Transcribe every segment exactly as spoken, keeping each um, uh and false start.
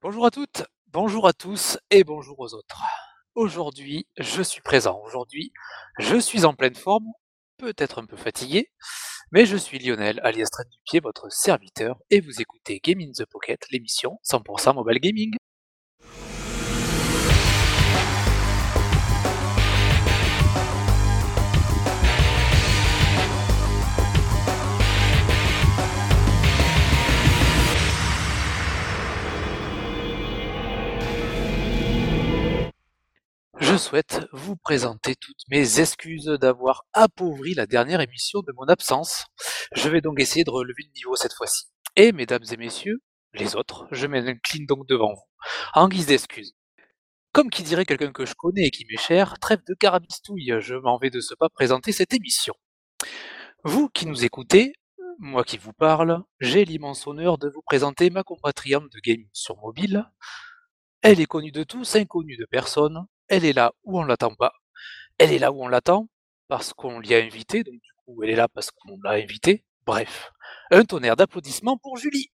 Bonjour à toutes, bonjour à tous et bonjour aux autres. Aujourd'hui, je suis présent. Aujourd'hui, je suis en pleine forme, peut-être un peu fatigué, mais je suis Lionel, alias Train du pied, votre serviteur, et vous écoutez Game in the Pocket, l'émission cent pour cent mobile gaming. Je souhaite vous présenter toutes mes excuses d'avoir appauvri la dernière émission de mon absence. Je vais donc essayer de relever le niveau cette fois-ci. Et mesdames et messieurs, les autres, je m'incline donc devant vous, en guise d'excuse. Comme qui dirait quelqu'un que je connais et qui m'est cher, trêve de carabistouille, je m'en vais de ce pas présenter cette émission. Vous qui nous écoutez, moi qui vous parle, j'ai l'immense honneur de vous présenter ma compatriote de gaming sur mobile. Elle est connue de tous, inconnue de personne. Elle est là où on ne l'attend pas. Elle est là où on l'attend parce qu'on l'y a invitée. Donc du coup, elle est là parce qu'on l'a invitée. Bref, un tonnerre d'applaudissements pour Julie.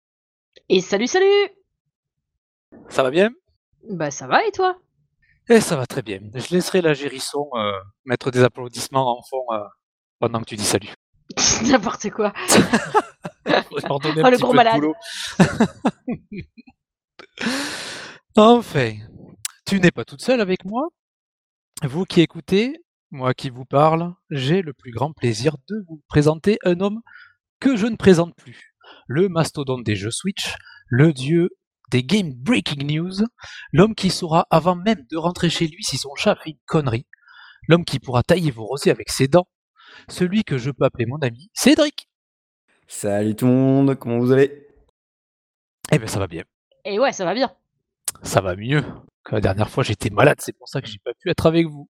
Et salut, salut. Ça va bien? Bah ça va, et toi? Et ça va très bien. Je laisserai la Gérisson euh, mettre des applaudissements en fond euh, pendant que tu dis salut. N'importe quoi. Oh, le gros malade. Enfin... Tu n'es pas toute seule avec moi. Vous qui écoutez, moi qui vous parle, j'ai le plus grand plaisir de vous présenter un homme que je ne présente plus. Le mastodonte des jeux Switch, le dieu des Game Breaking News, l'homme qui saura avant même de rentrer chez lui si son chat fait une connerie, l'homme qui pourra tailler vos rosés avec ses dents, celui que je peux appeler mon ami Cédric. Salut tout le monde, comment vous allez? Eh bien ça va bien. Eh ouais, ça va bien. Ça va mieux. La dernière fois, j'étais malade, c'est pour ça que j'ai pas pu être avec vous.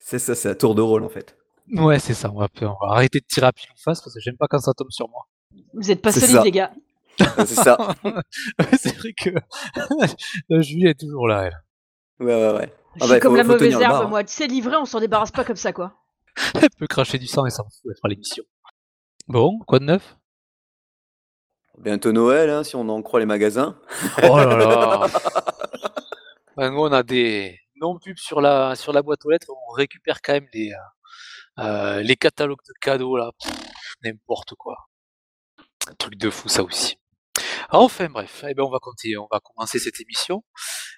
C'est ça, c'est à tour de rôle en fait. Ouais, c'est ça, on va, on va arrêter de tirer à pile ou face parce que j'aime pas quand ça tombe sur moi. Vous êtes pas solides, les gars. C'est ça. C'est vrai que Julie est toujours là, elle. Ouais, ouais, ouais. Ah, je suis bah, comme faut, la faut mauvaise herbe, moi. Tu sais, livré, on s'en débarrasse pas comme ça, quoi. Elle peut cracher du sang et s'en fout, elle fera l'émission. Bon, quoi de neuf? Bientôt Noël, hein, si on en croit les magasins. Oh là là. Nous, on a des non-pubs sur la, sur la boîte aux lettres, on récupère quand même les, euh, les catalogues de cadeaux, là. Pff, n'importe quoi. Un truc de fou, ça aussi. Enfin, bref, eh ben, on va continuer, on va commencer cette émission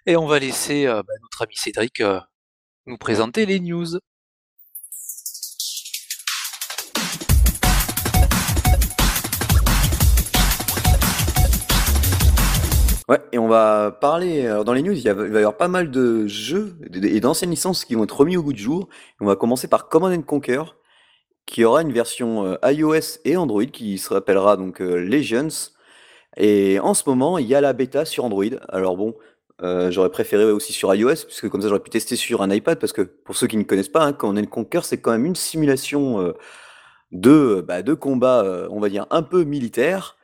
et on va laisser euh, ben, notre ami Cédric euh, nous présenter les news. Ouais, et on va parler, alors dans les news, il, y a, il va y avoir pas mal de jeux et d'anciennes licences qui vont être remis au goût du jour. On va commencer par Command and Conquer, qui aura une version iOS et Android, qui se rappellera donc Legends. Et en ce moment, il y a la bêta sur Android. Alors bon, euh, j'aurais préféré aussi sur iOS, puisque comme ça j'aurais pu tester sur un iPad, parce que pour ceux qui ne connaissent pas, hein, Command and Conquer, c'est quand même une simulation euh, de, bah, de combat, euh, on va dire, un peu militaire,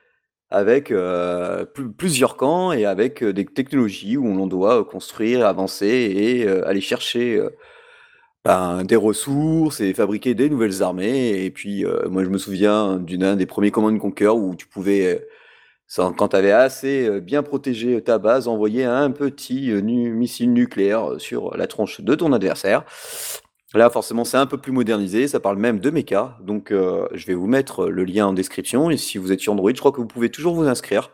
avec euh, plus, plusieurs camps et avec euh, des technologies où on doit euh, construire, avancer et euh, aller chercher euh, ben, des ressources et fabriquer des nouvelles armées. Et puis, euh, moi, je me souviens d'un des premiers Command and Conquer où tu pouvais, euh, quand tu avais assez euh, bien protégé ta base, envoyer un petit euh, nu- missile nucléaire sur la tronche de ton adversaire. Là, forcément, c'est un peu plus modernisé, ça parle même de méca, donc euh, je vais vous mettre le lien en description, et si vous êtes sur Android, je crois que vous pouvez toujours vous inscrire,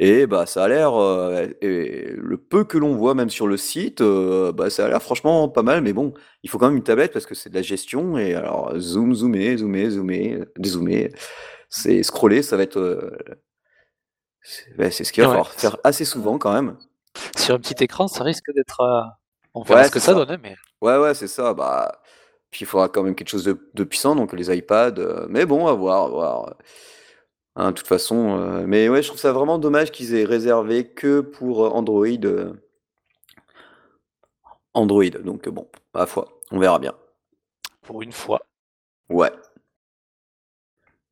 et bah ça a l'air, euh, et le peu que l'on voit même sur le site, euh, bah ça a l'air franchement pas mal, mais bon, il faut quand même une tablette, parce que c'est de la gestion, et alors, zoom, zoomer, zoomer, zoomer, dézoomer, c'est scroller, ça va être, euh, c'est, bah, c'est ce qu'il va falloir faire assez souvent quand même. Sur un petit écran, ça risque d'être... Euh... On verra ce que ça donne, mais... Ouais, ouais, c'est ça. Bah, puis il faudra quand même quelque chose de, de puissant, donc les iPads. Euh, mais bon, à voir, à voir. Hein, de toute façon. Euh, mais ouais, je trouve ça vraiment dommage qu'ils aient réservé que pour Android. Euh, Android, donc bon, à la fois. On verra bien. Pour une fois. Ouais.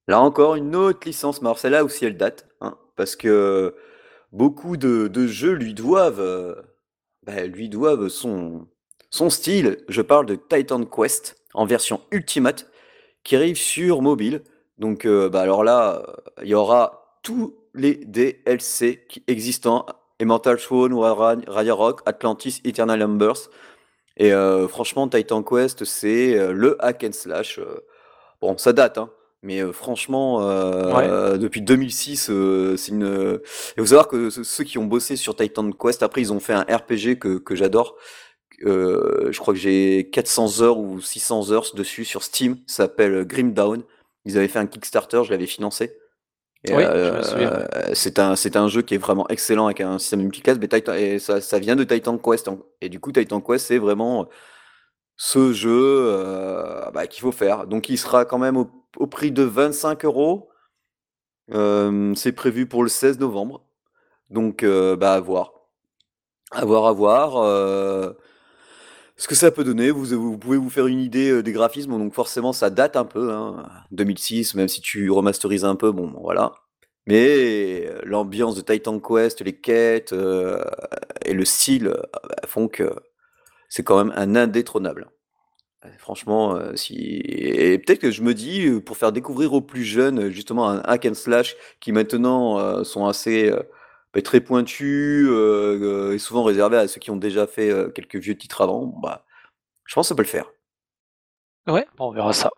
Là encore, une autre licence. Mais alors celle-là aussi, elle date. Hein, parce que beaucoup de, de jeux lui doivent... Euh, Bah, lui doivent son, son style. Je parle de Titan Quest en version Ultimate qui arrive sur mobile. Donc, euh, bah, alors là, il euh, y aura tous les D L C qui existants Immortal Swan, Raya Rock, Atlantis, Eternal Embers. Et euh, franchement, Titan Quest, c'est euh, le hack and slash. Euh, bon, ça date, hein, mais euh, franchement, euh, ouais. euh, depuis deux mille six, euh, c'est une. Euh, il faut savoir que ceux qui ont bossé sur Titan Quest, après, ils ont fait un R P G que, que j'adore. Euh, je crois que j'ai quatre cents heures ou six cents heures dessus sur Steam. Ça s'appelle Grim Dawn. Ils avaient fait un Kickstarter, je l'avais financé. Et, oui, euh, je me souviens. Euh, c'est un c'est un jeu qui est vraiment excellent avec un système multiclasse, mais Titan, et ça ça vient de Titan Quest et du coup Titan Quest c'est vraiment ce jeu euh, bah, qu'il faut faire. Donc il sera quand même au, au prix de vingt-cinq euros. Euh, c'est prévu pour le seize novembre. Donc euh, bah à voir, à voir, à voir. Euh... Ce que ça peut donner, vous, vous pouvez vous faire une idée des graphismes, donc forcément ça date un peu, hein, deux mille six, même si tu remasterises un peu, bon voilà. Mais l'ambiance de Titan Quest, les quêtes euh, et le style bah, font que c'est quand même un indétrônable. Franchement, si... et peut-être que je me dis, pour faire découvrir aux plus jeunes justement un hack and slash qui maintenant euh, sont assez... Euh, très pointu euh, euh, et souvent réservé à ceux qui ont déjà fait euh, quelques vieux titres avant, bah, je pense que ça peut le faire. Ouais, on verra ça.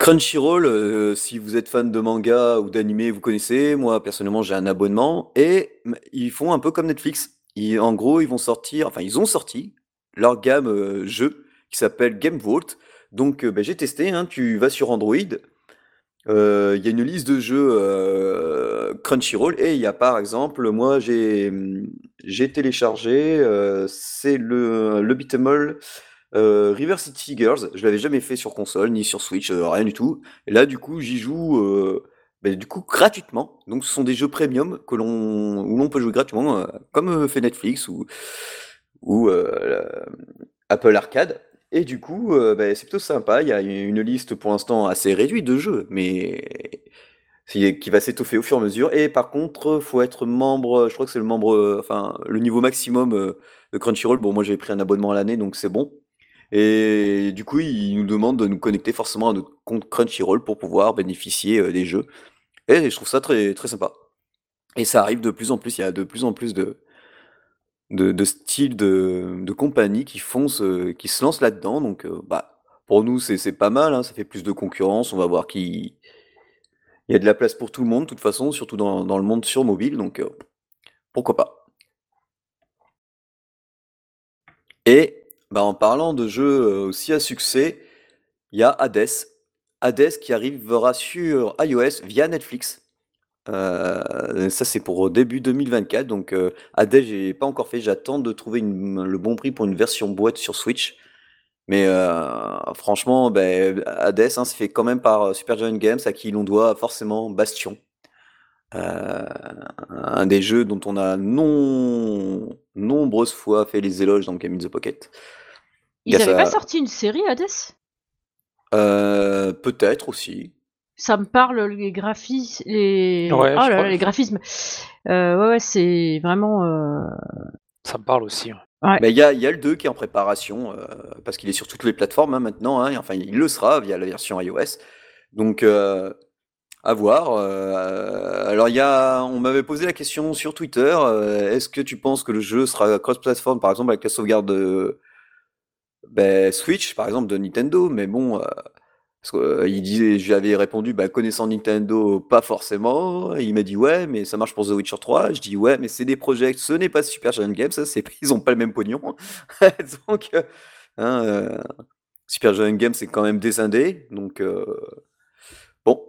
Crunchyroll, euh, si vous êtes fan de manga ou d'anime, vous connaissez. Moi, personnellement, j'ai un abonnement et ils font un peu comme Netflix. Ils, en gros, ils vont sortir, enfin, ils ont sorti leur gamme euh, jeu qui s'appelle Game Vault. Donc, euh, bah, j'ai testé, hein, tu vas sur Android. Il euh, y a une liste de jeux euh, Crunchyroll et il y a par exemple, moi j'ai, j'ai téléchargé, euh, c'est le, le beat'em all euh, River City Girls. Je l'avais jamais fait sur console ni sur Switch, euh, rien du tout. Et là du coup j'y joue euh, ben, du coup gratuitement. Donc ce sont des jeux premium que l'on, où l'on peut jouer gratuitement, euh, comme euh, fait Netflix ou, ou euh, Apple Arcade. Et du coup, euh, bah, c'est plutôt sympa. Il y a une liste pour l'instant assez réduite de jeux, mais qui va s'étoffer au fur et à mesure. Et par contre, faut être membre. Je crois que c'est le membre, enfin le niveau maximum euh, de Crunchyroll. Bon, moi j'ai pris un abonnement à l'année, donc c'est bon. Et du coup, ils nous demandent de nous connecter forcément à notre compte Crunchyroll pour pouvoir bénéficier euh, des jeux. Et je trouve ça très très sympa. Et ça arrive de plus en plus. Il y a de plus en plus de de, de styles de, de compagnies qui font ce, qui se lancent là-dedans. Donc, euh, bah, pour nous, c'est, c'est pas mal, hein, ça fait plus de concurrence. On va voir qui. Il y a de la place pour tout le monde, de toute façon, surtout dans, dans le monde sur mobile. Donc, euh, pourquoi pas. Et bah, en parlant de jeux aussi à succès, il y a Hades. Hades qui arrivera sur iOS via Netflix. Euh, ça c'est pour début deux mille vingt-quatre, donc euh, Hades j'ai pas encore fait, j'attends de trouver une, le bon prix pour une version boîte sur Switch, mais euh, franchement ben, Hades hein, c'est fait quand même par Supergiant Games à qui l'on doit forcément Bastion, euh, un des jeux dont on a non nombreuses fois fait les éloges dans Game in the Pocket. Ils n'avaient ça... pas sorti une série Hades euh, peut-être aussi. Ça me parle, les graphismes, les... Ouais, oh là, les graphismes. Euh, ouais, ouais, c'est vraiment... Euh... Ça me parle aussi. Ouais. Mais il y a, y a le deux qui est en préparation, euh, parce qu'il est sur toutes les plateformes hein, maintenant, hein, et enfin il le sera via la version iOS. Donc, euh, à voir. Euh, alors, y a, on m'avait posé la question sur Twitter, euh, est-ce que tu penses que le jeu sera cross-platform, par exemple, avec la sauvegarde de ben, Switch, par exemple, de Nintendo, mais bon... Euh, Parce que, euh, il disait, j'avais répondu, bah, connaissant Nintendo, pas forcément. Et il m'a dit, ouais, mais ça marche pour The Witcher trois. Je dis, ouais, mais c'est des projets, ce n'est pas Supergiant Games, ça, c'est, ils n'ont pas le même pognon. Donc, euh, hein, euh, Supergiant Games, c'est quand même des indés. Donc, euh, bon.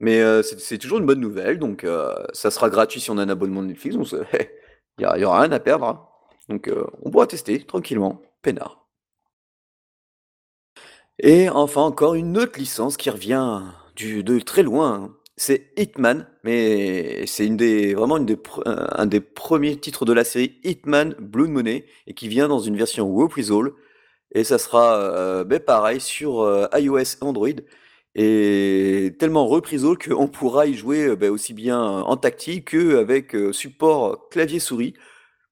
Mais euh, c'est, c'est toujours une bonne nouvelle. Donc, euh, ça sera gratuit si on a un abonnement de Netflix. Donc, il n'y aura rien à perdre. Hein. Donc, euh, on pourra tester tranquillement, peinard. Et enfin, encore une autre licence qui revient du, de très loin, c'est Hitman, mais c'est une des, vraiment une des, un des premiers titres de la série Hitman Blood Money, et qui vient dans une version Reprisal, et ça sera euh, ben pareil sur euh, iOS, Android, et tellement Reprisal qu'on pourra y jouer ben, aussi bien en tactile qu'avec euh, support clavier-souris,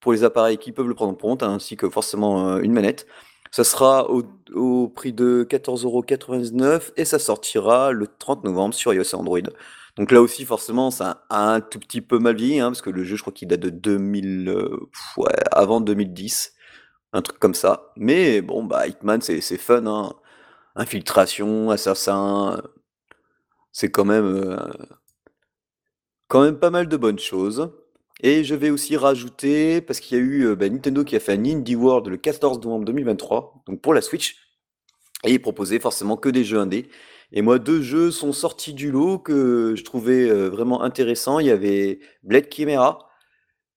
pour les appareils qui peuvent le prendre en compte, hein, ainsi que forcément euh, une manette. Ça sera au, au prix de quatorze euros quatre-vingt-dix-neuf et ça sortira le trente novembre sur iOS et Android. Donc là aussi, forcément, ça a un tout petit peu mal vieilli, hein, parce que le jeu, je crois qu'il date de deux mille, euh, pff, ouais, avant deux mille dix, un truc comme ça. Mais bon, bah, Hitman, c'est, c'est fun, hein. Infiltration, assassin, euh, c'est quand même, euh, quand même pas mal de bonnes choses. Et je vais aussi rajouter, parce qu'il y a eu euh, bah, Nintendo qui a fait un Indie World le quatorze novembre deux mille vingt-trois, donc pour la Switch, et il proposait forcément que des jeux indés. Et moi, deux jeux sont sortis du lot que je trouvais euh, vraiment intéressants. Il y avait Blade Chimera,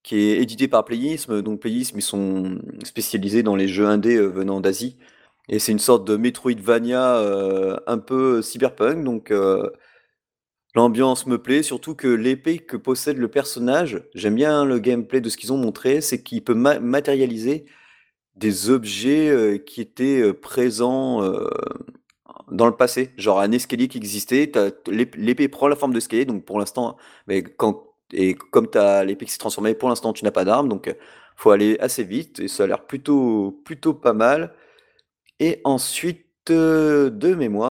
qui est édité par Playism. Donc Playism, ils sont spécialisés dans les jeux indés euh, venant d'Asie. Et c'est une sorte de Metroidvania euh, un peu cyberpunk. Donc euh, l'ambiance me plaît, surtout que l'épée que possède le personnage, j'aime bien le gameplay de ce qu'ils ont montré, c'est qu'il peut ma- matérialiser des objets euh, qui étaient euh, présents... Euh, dans le passé, genre un escalier qui existait, t'as, l'ép- l'épée prend la forme d'escalier, donc pour l'instant, mais quand, et comme t'as l'épée qui s'est transformée, pour l'instant tu n'as pas d'arme, donc faut aller assez vite, et ça a l'air plutôt, plutôt pas mal. Et ensuite, euh, de mémoire,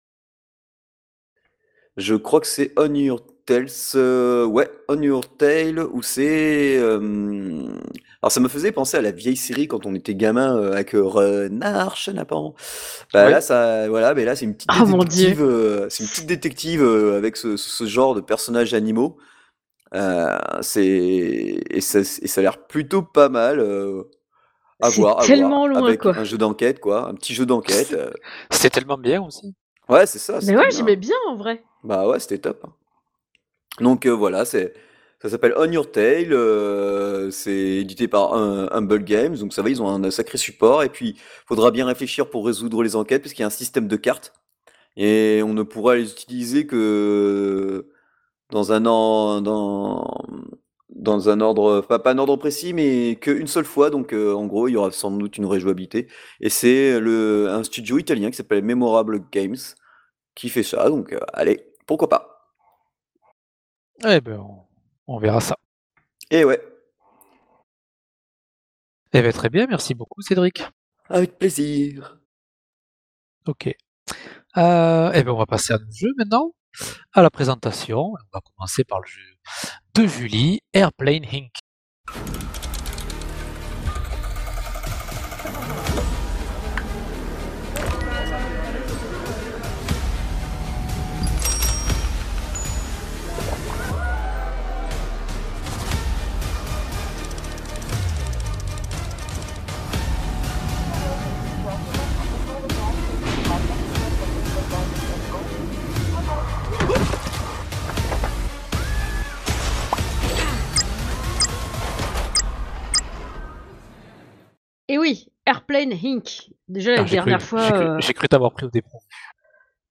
je crois que c'est On Your Tail, euh, ouais, On Your Tail, où c'est... euh, alors ça me faisait penser à la vieille série quand on était gamin euh, avec euh, Renard Chenapan. Bah, oui. Là, ça, voilà, mais là c'est une petite oh, détective, euh, c'est une petite détective euh, avec ce, ce genre de personnages animaux. Euh, c'est et ça, et ça a l'air plutôt pas mal. Euh, à c'est voir, tellement à voir, loin avec quoi. Un jeu d'enquête quoi, un petit jeu d'enquête. Euh. C'était tellement bien aussi. Ouais, c'est ça. Mais ouais, bien. J'aimais bien en vrai. Bah ouais, c'était top. Donc euh, voilà, c'est. Ça s'appelle On Your Tail, euh, c'est édité par un, Humble Games, donc ça va, ils ont un sacré support, et puis il faudra bien réfléchir pour résoudre les enquêtes, parce qu'il y a un système de cartes, et on ne pourra les utiliser que dans un, or, dans, dans un ordre, pas, pas un ordre précis, mais qu'une seule fois, donc euh, en gros, il y aura sans doute une rejouabilité, et c'est le, un studio italien qui s'appelle Memorable Games, qui fait ça, donc euh, allez, pourquoi pas. Eh ben... On verra ça. Et ouais. Eh bien, très bien, merci beaucoup, Cédric. Avec plaisir. Ok. Euh, eh bien, on va passer à nos jeux maintenant, à la présentation. On va commencer par le jeu de Julie, Airplane Inc. Et oui, Airplane incorporée. Déjà la non, dernière cru, fois... J'ai cru, euh... j'ai cru t'avoir pris au dépourvu.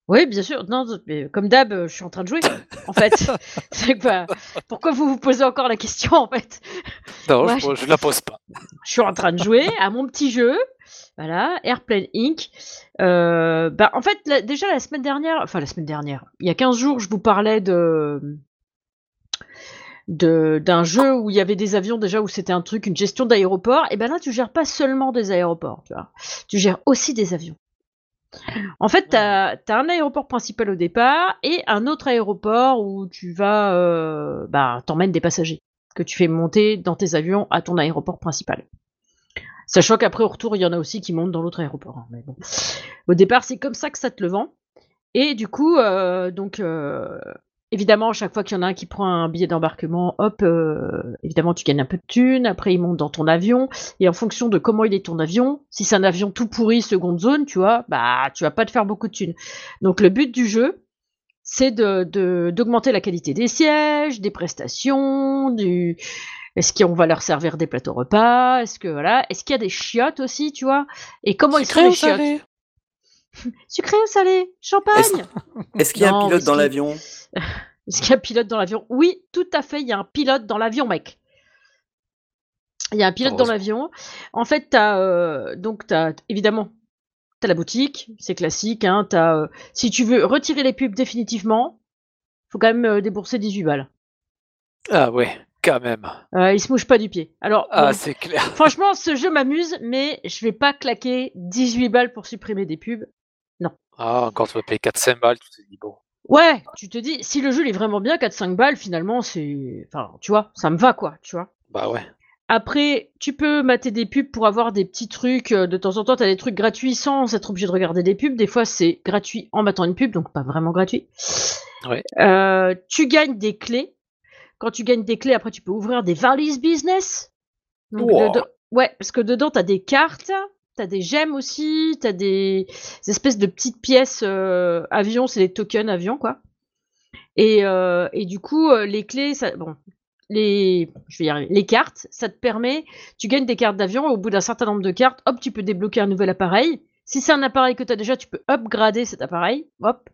Oui, bien sûr. Non, mais comme d'hab, je suis en train de jouer, en fait. C'est bah, pourquoi vous vous posez encore la question, en fait? Non, moi, je ne la pose pas. Je suis en train de jouer à mon petit jeu. Voilà, Airplane incorporée. Euh, bah, en fait, la, déjà la semaine dernière... Enfin, la semaine dernière. Il y a quinze jours, je vous parlais de... De, d'un jeu où il y avait des avions déjà, où c'était un truc, une gestion d'aéroport, et ben là tu gères pas seulement des aéroports, tu vois. Tu gères aussi des avions. En fait, t'as, t'as un aéroport principal au départ et un autre aéroport où tu vas, euh, bah, t'emmènes des passagers que tu fais monter dans tes avions à ton aéroport principal. Sachant qu'après au retour, il y en a aussi qui montent dans l'autre aéroport. Hein, mais bon. Au départ, c'est comme ça que ça te le vend. Et du coup, euh, donc. Euh, Évidemment, chaque fois qu'il y en a un qui prend un billet d'embarquement, hop, euh, évidemment, tu gagnes un peu de thunes. Après, il monte dans ton avion. Et en fonction de comment il est ton avion, si c'est un avion tout pourri, seconde zone, tu vois, bah, tu vas pas te faire beaucoup de thunes. Donc, le but du jeu, c'est de, de, d'augmenter la qualité des sièges, des prestations, du... Est-ce qu'on va leur servir des plateaux repas? Est-ce que, voilà. Est-ce qu'il y a des chiottes aussi, tu vois? Et comment ils sont les chiottes? Sucré ou salé? Champagne? Est-ce, est-ce qu'il y a non, un pilote dans l'avion? Est-ce qu'il y a un pilote dans l'avion? Oui, tout à fait, il y a un pilote dans l'avion, mec. Il y a un pilote dans l'avion. En fait, t'as, euh, donc t'as, évidemment, t'as la boutique, c'est classique. Hein, t'as, euh, si tu veux retirer les pubs définitivement, faut quand même euh, débourser dix-huit balles. Ah ouais, quand même. Euh, il se mouche pas du pied. Alors, ah, bon, c'est clair. Franchement, ce jeu m'amuse, mais je vais pas claquer dix-huit balles pour supprimer des pubs. Non. Ah, encore tu vas payer quatre à cinq balles, tu te dis bon. Ouais, tu te dis, si le jeu il est vraiment bien, quatre cinq balles, finalement, c'est... Enfin, tu vois, ça me va, quoi, tu vois. Bah ouais. Après, tu peux mater des pubs pour avoir des petits trucs. De temps en temps, t'as des trucs gratuits sans être obligé de regarder des pubs. Des fois, c'est gratuit en matant une pub, donc pas vraiment gratuit. Ouais. Euh, tu gagnes des clés. Quand tu gagnes des clés, après, tu peux ouvrir des valises business. Donc, wow. dedans... Ouais, parce que dedans, t'as des cartes, t'as des gemmes aussi, t'as des, des espèces de petites pièces euh, avions, c'est les tokens avions, quoi. Et, euh, et du coup, les clés, ça... bon. Les, je vais y arriver, les cartes, ça te permet, tu gagnes des cartes d'avion, au bout d'un certain nombre de cartes, hop, tu peux débloquer un nouvel appareil. Si c'est un appareil que tu as déjà, tu peux upgrader cet appareil, hop.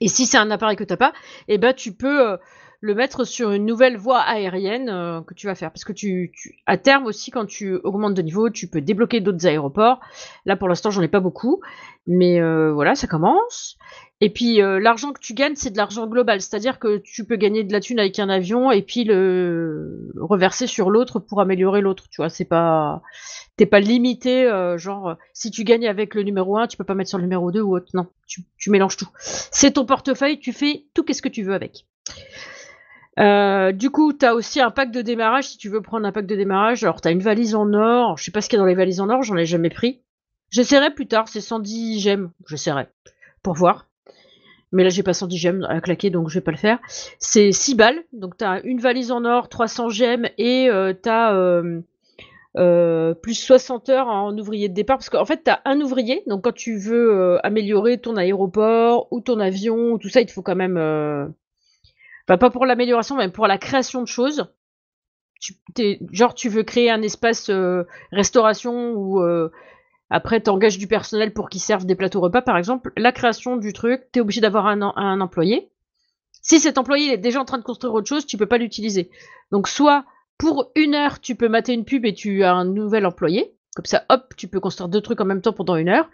Et si c'est un appareil que tu n'as pas, eh ben, tu peux euh, le mettre sur une nouvelle voie aérienne euh, que tu vas faire. Parce que tu, tu, à terme aussi, quand tu augmentes de niveau, tu peux débloquer d'autres aéroports. Là, pour l'instant, j'en ai pas beaucoup, mais euh, voilà, ça commence. Et puis, euh, l'argent que tu gagnes, c'est de l'argent global. C'est-à-dire que tu peux gagner de la thune avec un avion et puis le, le reverser sur l'autre pour améliorer l'autre. Tu vois, c'est pas... T'es pas limité, euh, genre, si tu gagnes avec le numéro un, tu peux pas mettre sur le numéro deux ou autre. Non, tu, tu mélanges tout. C'est ton portefeuille, tu fais tout qu'est-ce que tu veux avec. Euh, du coup, t'as aussi un pack de démarrage, si tu veux prendre un pack de démarrage. Alors, t'as une valise en or. Je sais pas ce qu'il y a dans les valises en or, j'en ai jamais pris. J'essaierai plus tard, c'est cent dix gemmes. J'essaierai, pour voir. Mais là, j'ai pas cent dix gemmes à claquer, donc je vais pas le faire. C'est six balles. Donc, tu as une valise en or, trois cents gemmes et euh, tu as euh, euh, plus soixante heures en ouvrier de départ. Parce qu'en fait, tu as un ouvrier. Donc, quand tu veux euh, améliorer ton aéroport ou ton avion, tout ça, il te faut quand même... Euh... Enfin, pas pour l'amélioration, mais pour la création de choses. Tu, t'es, genre, tu veux créer un espace euh, restauration ou... Après, tu engages du personnel pour qu'ils servent des plateaux repas, par exemple. La création du truc, tu es obligé d'avoir un, un employé. Si cet employé il est déjà en train de construire autre chose, tu ne peux pas l'utiliser. Donc, soit pour une heure, tu peux mater une pub et tu as un nouvel employé. Comme ça, hop, tu peux construire deux trucs en même temps pendant une heure.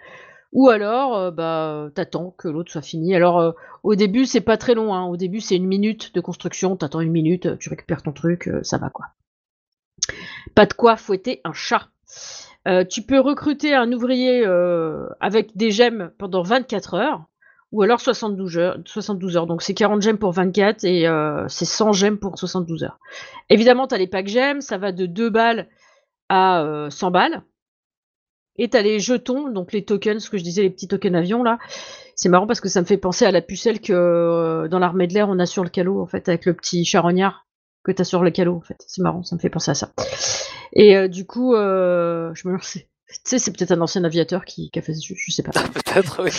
Ou alors, euh, bah, tu attends que l'autre soit fini. Alors, euh, au début, c'est pas très long. Hein. Au début, c'est une minute de construction. Tu attends une minute, tu récupères ton truc, euh, ça va quoi. Pas de quoi fouetter un chat. Euh, tu peux recruter un ouvrier euh, avec des gemmes pendant vingt-quatre heures ou alors soixante-douze heures, soixante-douze heures. Donc c'est quarante gemmes pour vingt-quatre et euh, c'est cent gemmes pour soixante-douze heures. Évidemment, tu as les packs gemmes, ça va de deux balles à euh, cent balles. Et tu as les jetons, donc les tokens, ce que je disais, les petits tokens avions là. C'est marrant parce que ça me fait penser à la pucelle que euh, dans l'armée de l'air on a sur le calot en fait, avec le petit charognard que tu as sur le calot en fait. C'est marrant, ça me fait penser à ça. Et euh, du coup, euh, je me lançais. Tu sais, c'est peut-être un ancien aviateur qui, qui a fait ce jeu, je sais pas. peut-être, oui.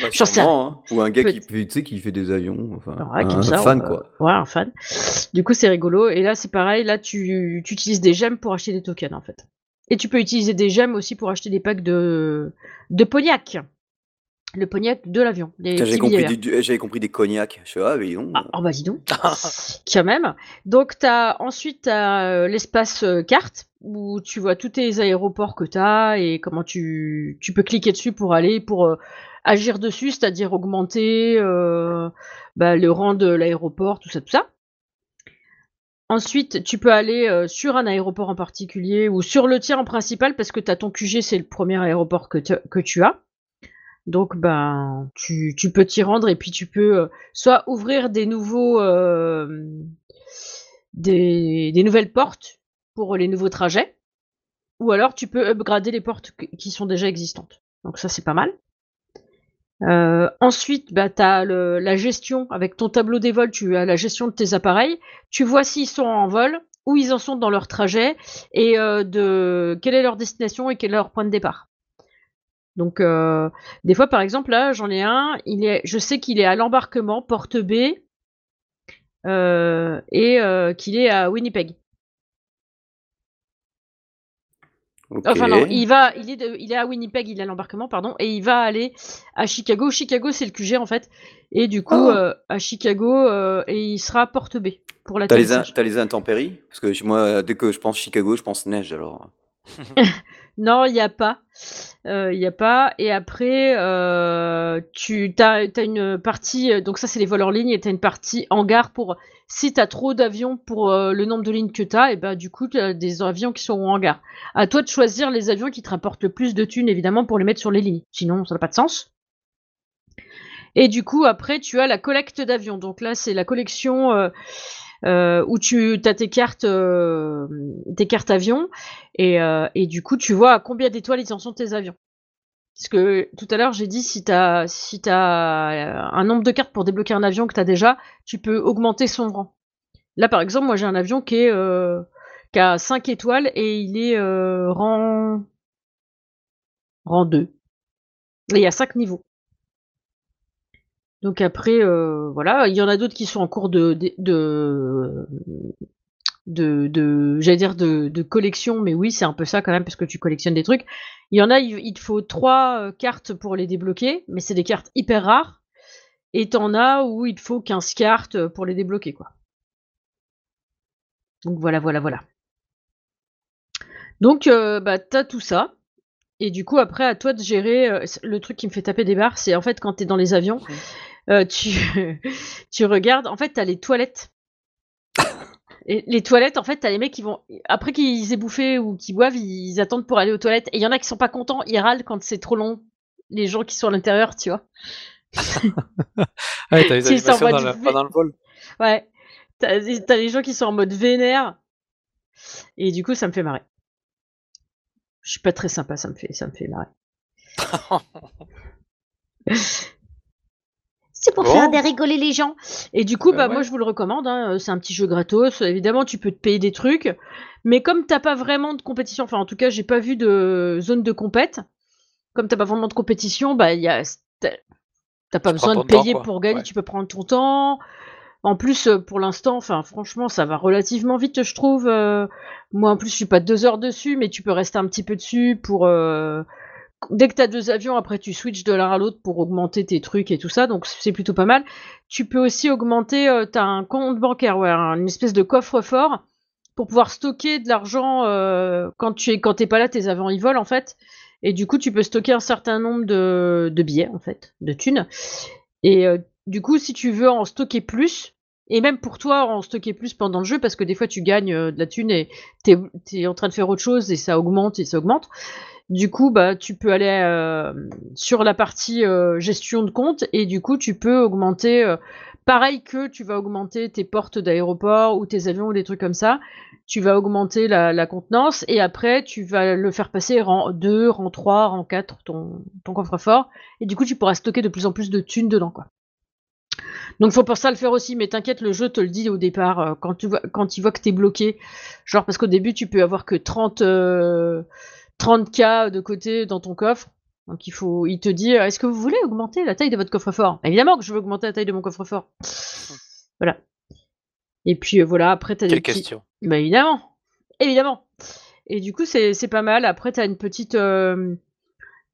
Bah, sûrement, sais hein. Ou un gars Peut- qui, tu sais, qui fait des avions. Enfin, ouais, un, un ça, fan, on, quoi. Ouais, un fan. Du coup, c'est rigolo. Et là, c'est pareil. Là, tu, tu utilises des gemmes pour acheter des tokens, en fait. Et tu peux utiliser des gemmes aussi pour acheter des packs de, de cognac. Le cognac de l'avion. J'avais compris, du, j'avais compris des cognacs. Je sais pas, ah, mais dis donc. Ah, oh, bah dis donc. Quand même. Donc, t'as, ensuite, tu as l'espace euh, carte où tu vois tous tes aéroports que tu as et comment tu, tu peux cliquer dessus pour aller, pour euh, agir dessus, c'est-à-dire augmenter euh, bah, le rang de l'aéroport, tout ça, tout ça. Ensuite, tu peux aller euh, sur un aéroport en particulier ou sur le tien en principal parce que tu as ton Q G, c'est le premier aéroport que, que tu as. Donc, ben, tu, tu peux t'y rendre et puis tu peux euh, soit ouvrir des nouveaux, euh, des, des nouvelles portes pour les nouveaux trajets, ou alors tu peux upgrader les portes qui sont déjà existantes. Donc ça, c'est pas mal. Euh, ensuite, ben, tu as la gestion avec ton tableau des vols, tu as la gestion de tes appareils. Tu vois s'ils sont en vol, où ils en sont dans leur trajet et euh, de quelle est leur destination et quel est leur point de départ. Donc, euh, des fois, par exemple, là, j'en ai un, il est, je sais qu'il est à l'embarquement, porte B, euh, et euh, qu'il est à Winnipeg. Okay. Enfin non, il, va, il, est de, il est à Winnipeg, il est à l'embarquement, pardon, et il va aller à Chicago. Chicago, c'est le Q G, en fait. Et du coup, oh. euh, à Chicago, euh, et il sera porte B pour la t'atterrissage. T'as les intempéries ? Parce que moi, dès que je pense Chicago, je pense neige, alors... Non, il n'y a pas. Il euh, n'y a pas. Et après, euh, tu as une partie... Donc ça, c'est les vols en ligne. Et tu as une partie hangar pour... Si tu as trop d'avions pour euh, le nombre de lignes que tu as, et ben, du coup, tu as des avions qui sont en hangar. À toi de choisir les avions qui te rapportent le plus de thunes, évidemment, pour les mettre sur les lignes. Sinon, ça n'a pas de sens. Et du coup, après, tu as la collecte d'avions. Donc là, c'est la collection euh, euh, où tu as tes cartes, euh, tes cartes avions. Et, euh, et du coup, tu vois à combien d'étoiles ils en sont tes avions. Parce que tout à l'heure, j'ai dit, si tu as si tu as un nombre de cartes pour débloquer un avion que tu as déjà, tu peux augmenter son rang. Là, par exemple, moi, j'ai un avion qui est euh, qui a cinq étoiles et il est euh, rang... rang deux. Et il y a cinq niveaux. Donc après, euh, voilà, il y en a d'autres qui sont en cours de... de, de, de, de j'allais dire de, de collection, mais oui, c'est un peu ça quand même, parce que tu collectionnes des trucs. Il y en a, il, il te faut trois cartes pour les débloquer, mais c'est des cartes hyper rares. Et t'en as où il te faut quinze cartes pour les débloquer, quoi. Donc voilà, voilà, voilà. Donc, euh, bah, t'as tout ça. Et du coup, après, à toi de gérer... Euh, le truc qui me fait taper des barres, c'est en fait, quand t'es dans les avions, euh, tu, tu regardes... En fait, t'as les toilettes. Et les toilettes, en fait, t'as les mecs qui vont... Après qu'ils aient bouffé ou qu'ils boivent, ils, ils attendent pour aller aux toilettes. Et il y en a qui sont pas contents, ils râlent quand c'est trop long. Les gens qui sont à l'intérieur, tu vois. Ouais, t'as les animations dans, la, pas dans le vol. Ouais. T'as, t'as les gens qui sont en mode vénère. Et du coup, ça me fait marrer. Je suis pas très sympa, ça me fait, ça me fait marrer. C'est pour bon. faire dérigoler les gens. Et du coup, euh, bah ouais. moi, je vous le recommande. Hein. C'est un petit jeu gratos. Évidemment, tu peux te payer des trucs. Mais comme t'as pas vraiment de compétition, enfin, en tout cas, j'ai pas vu de zone de compète. Comme t'as pas vraiment de compétition, bah, y a, t'as, t'as pas tu besoin de payer temps, pour gagner. Ouais. Tu peux prendre ton temps. En plus, pour l'instant, enfin, franchement, ça va relativement vite, je trouve. Euh, moi, en plus, je suis pas deux heures dessus, mais tu peux rester un petit peu dessus pour... Euh, dès que tu as deux avions, après, tu switches de l'un à l'autre pour augmenter tes trucs et tout ça, donc c'est plutôt pas mal. Tu peux aussi augmenter... Euh, tu as un compte bancaire, ouais, une espèce de coffre-fort pour pouvoir stocker de l'argent euh, quand tu es, quand t'es pas là, tes avions, ils volent, en fait. Et du coup, tu peux stocker un certain nombre de, de billets, en fait, de thunes. Et... Euh, Du coup, si tu veux en stocker plus, et même pour toi, en stocker plus pendant le jeu, parce que des fois, tu gagnes euh, de la thune et t'es, t'es en train de faire autre chose et ça augmente et ça augmente. Du coup, bah, tu peux aller euh, sur la partie euh, gestion de compte et du coup, tu peux augmenter, euh, pareil que tu vas augmenter tes portes d'aéroport ou tes avions ou des trucs comme ça, tu vas augmenter la, la contenance et après, tu vas le faire passer rang deux, rang trois, rang quatre, ton, ton coffre-fort. Et du coup, tu pourras stocker de plus en plus de thunes dedans, quoi. Donc faut pour ça le faire aussi, mais t'inquiète, le jeu te le dit au départ, euh, quand, tu vois, quand il voit que t'es bloqué, genre parce qu'au début tu peux avoir que trente, euh, trente K de côté dans ton coffre, donc il faut, il te dit, est-ce que vous voulez augmenter la taille de votre coffre-fort ? Évidemment que je veux augmenter la taille de mon coffre-fort. Voilà. Et puis euh, voilà, après t'as des petits... questions. Bah évidemment, évidemment. Et du coup c'est, c'est pas mal, après t'as une petite... Euh...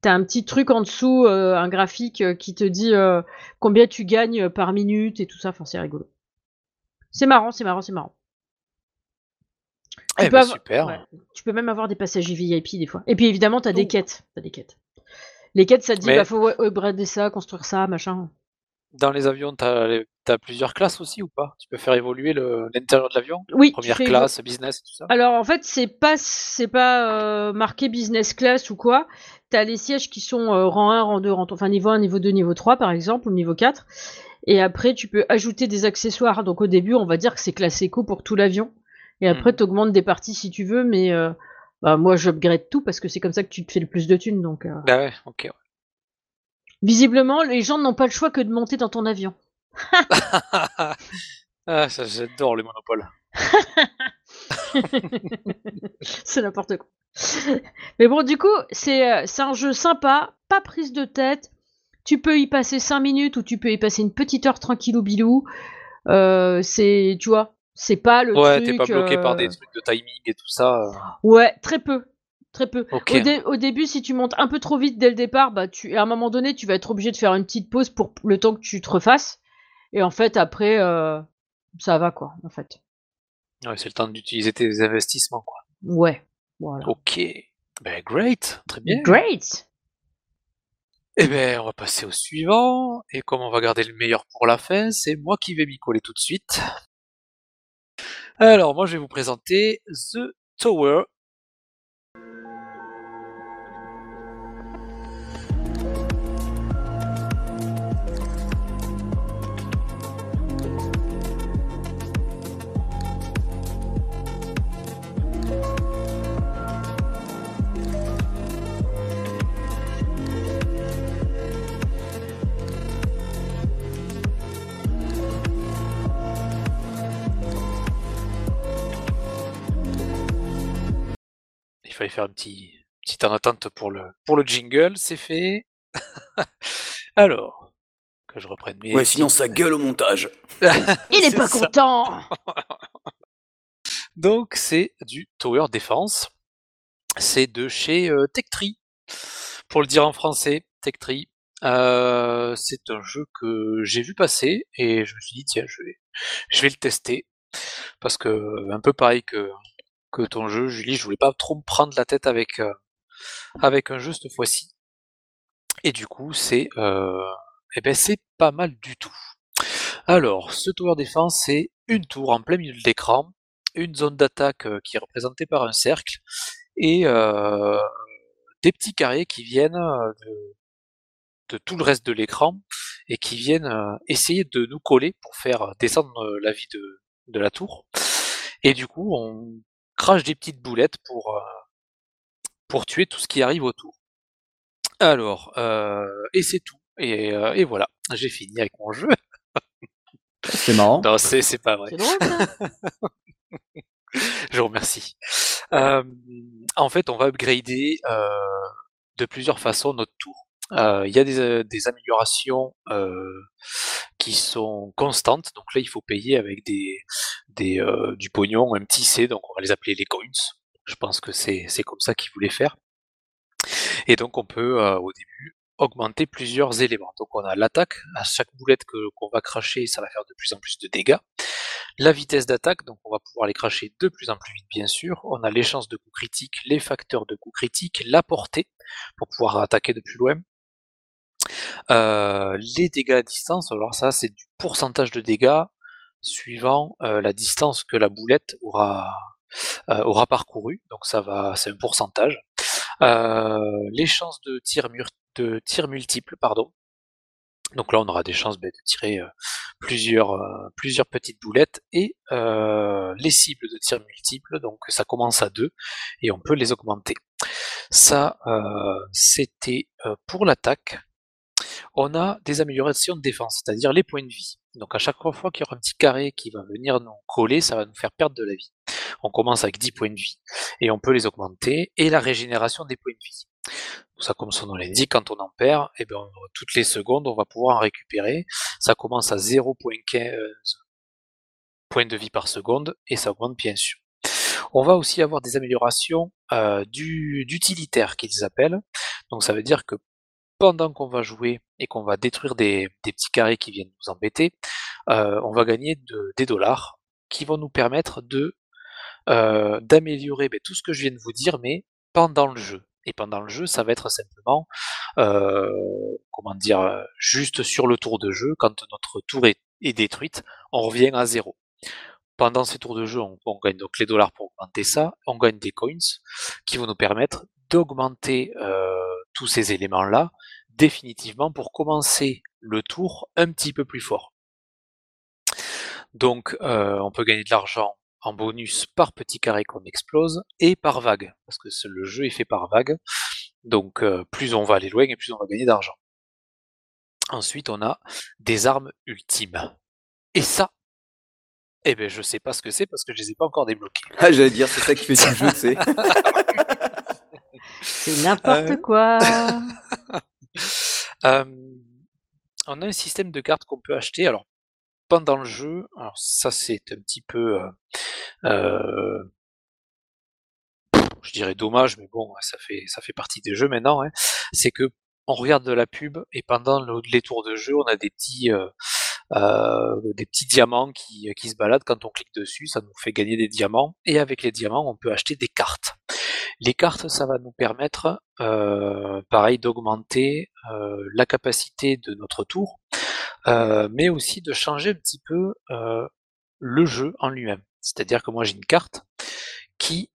T'as un petit truc en dessous, euh, un graphique euh, qui te dit euh, combien tu gagnes par minute et tout ça. Enfin, c'est rigolo. C'est marrant, c'est marrant, c'est marrant. Tu, eh peux, bah, avoir... super. Ouais. Tu peux même avoir des passages V I P des fois. Et puis évidemment, t'as oh. des quêtes. T'as des quêtes. Les quêtes, ça te dit, mais... bah faut upgrader ça, construire ça, machin. Dans les avions, t'as, les... t'as plusieurs classes aussi ou pas ? Tu peux faire évoluer le... l'intérieur de l'avion ? Oui. Première classe, évo... business, tout ça ? Alors en fait, c'est pas, c'est pas euh, marqué business class ou quoi. T'as les sièges qui sont euh, rang un, rang deux, rang... enfin niveau un, niveau deux, niveau trois par exemple, ou niveau quatre. Et après, tu peux ajouter des accessoires. Donc au début, on va dire que c'est classe éco pour tout l'avion. Et après, mmh. t'augmentes des parties si tu veux, mais euh, bah, moi, j'upgrade tout parce que c'est comme ça que tu te fais le plus de thunes. Donc, euh... Bah ouais, ok, ouais. Visiblement, les gens n'ont pas le choix que de monter dans ton avion. Ah, ça, j'adore les monopoles. C'est n'importe quoi. Mais bon, du coup, c'est, c'est un jeu sympa, pas prise de tête. Tu peux y passer cinq minutes ou tu peux y passer une petite heure tranquillou bilou. Euh, c'est, tu vois, c'est pas le ouais, truc... Ouais, t'es pas bloqué euh... par des trucs de timing et tout ça. Ouais, très peu. Très peu. Okay. Au, dé- au début, si tu montes un peu trop vite dès le départ, bah tu, à un moment donné, tu vas être obligé de faire une petite pause pour le temps que tu te refasses. Et en fait, après, euh, ça va, quoi, en fait. Ouais, c'est le temps d'utiliser tes investissements, quoi. Ouais, voilà. Ok. Ben, great. Très bien. Great. Eh ben, on va passer au suivant. Et comme on va garder le meilleur pour la fin, c'est moi qui vais m'y coller tout de suite. Alors, moi, je vais vous présenter The Tower. il fallait faire une petite, petite attente pour le, pour le jingle, c'est fait. Alors, que je reprenne mes... Ouais, sinon ça gueule au montage. Il est pas ça. Content. Donc, c'est du Tower Defense. C'est de chez euh, TechTree, pour le dire en français, TechTree. Euh, c'est un jeu que j'ai vu passer et je me suis dit tiens je vais je vais le tester parce que un peu pareil que que ton jeu Julie, je voulais pas trop me prendre la tête avec euh, avec un jeu cette fois-ci et du coup c'est euh, eh ben c'est pas mal du tout. Alors ce tower défense c'est une tour en plein milieu de l'écran, une zone d'attaque euh, qui est représentée par un cercle et euh, des petits carrés qui viennent euh, de de tout le reste de l'écran et qui viennent euh, essayer de nous coller pour faire descendre euh, la vie de, de la tour et du coup on crache des petites boulettes pour, euh, pour tuer tout ce qui arrive autour. Alors euh, et c'est tout et, euh, et voilà j'ai fini avec mon jeu. C'est marrant. Non c'est, c'est pas vrai. C'est drôle, je vous remercie. Euh, en fait on va upgrader euh, de plusieurs façons notre tour. Il euh, y a des, euh, des améliorations euh, qui sont constantes, donc là il faut payer avec des, des, euh, du pognon, un petit C, donc on va les appeler les coins, je pense que c'est, c'est comme ça qu'ils voulaient faire. Et donc on peut euh, au début augmenter plusieurs éléments, donc on a l'attaque, à chaque boulette que, qu'on va cracher ça va faire de plus en plus de dégâts, la vitesse d'attaque, donc on va pouvoir les cracher de plus en plus vite bien sûr, on a les chances de coups critiques, les facteurs de coups critiques, la portée pour pouvoir attaquer de plus loin. Euh, les dégâts à distance, alors ça c'est du pourcentage de dégâts suivant euh, la distance que la boulette aura, euh, aura parcouru, donc ça va, c'est un pourcentage. Euh, les chances de tir, mur, de tir multiple, pardon. Donc là on aura des chances ben, de tirer euh, plusieurs, euh, plusieurs petites boulettes et euh, les cibles de tir multiple, donc ça commence à deux et on peut les augmenter. Ça euh, c'était euh, pour l'attaque. On a des améliorations de défense, c'est-à-dire les points de vie. Donc à chaque fois qu'il y aura un petit carré qui va venir nous coller, ça va nous faire perdre de la vie. On commence avec dix points de vie et on peut les augmenter. Et la régénération des points de vie. Ça, comme son nom l'indique, quand on en perd, eh bien, toutes les secondes, on va pouvoir en récupérer. Ça commence à zéro virgule quinze points de vie par seconde et ça augmente bien sûr. On va aussi avoir des améliorations euh, du, d'utilitaire qu'ils appellent. Donc ça veut dire que pendant qu'on va jouer et qu'on va détruire des, des petits carrés qui viennent nous embêter, euh, on va gagner de, des dollars qui vont nous permettre de euh, d'améliorer ben, tout ce que je viens de vous dire, mais pendant le jeu. Et pendant le jeu, ça va être simplement, euh, comment dire, juste sur le tour de jeu, quand notre tour est, est détruite, on revient à zéro. Pendant ces tours de jeu, on, on gagne donc les dollars pour augmenter ça, on gagne des coins qui vont nous permettre d'augmenter euh, tous ces éléments-là, définitivement pour commencer le tour un petit peu plus fort. Donc euh, on peut gagner de l'argent en bonus par petit carré qu'on explose et par vague, parce que le jeu est fait par vague, donc euh, plus on va aller loin et plus on va gagner d'argent. Ensuite on a des armes ultimes. Et ça, eh ben je sais pas ce que c'est parce que je les ai pas encore débloquées. Ah j'allais dire c'est ça qui fait du jeu, c'est. C'est n'importe euh... quoi. euh, on a un système de cartes qu'on peut acheter. Alors pendant le jeu, alors ça c'est un petit peu, euh, euh, je dirais dommage, mais bon, ça fait ça fait partie des jeux maintenant. Hein. C'est que on regarde de la pub et pendant le, les tours de jeu, on a des petits euh, euh, des petits diamants qui qui se baladent. Quand on clique dessus, ça nous fait gagner des diamants et avec les diamants, on peut acheter des cartes. Les cartes, ça va nous permettre, euh, pareil, d'augmenter euh, la capacité de notre tour, euh, mais aussi de changer un petit peu euh, le jeu en lui-même. C'est-à-dire que moi, j'ai une carte qui,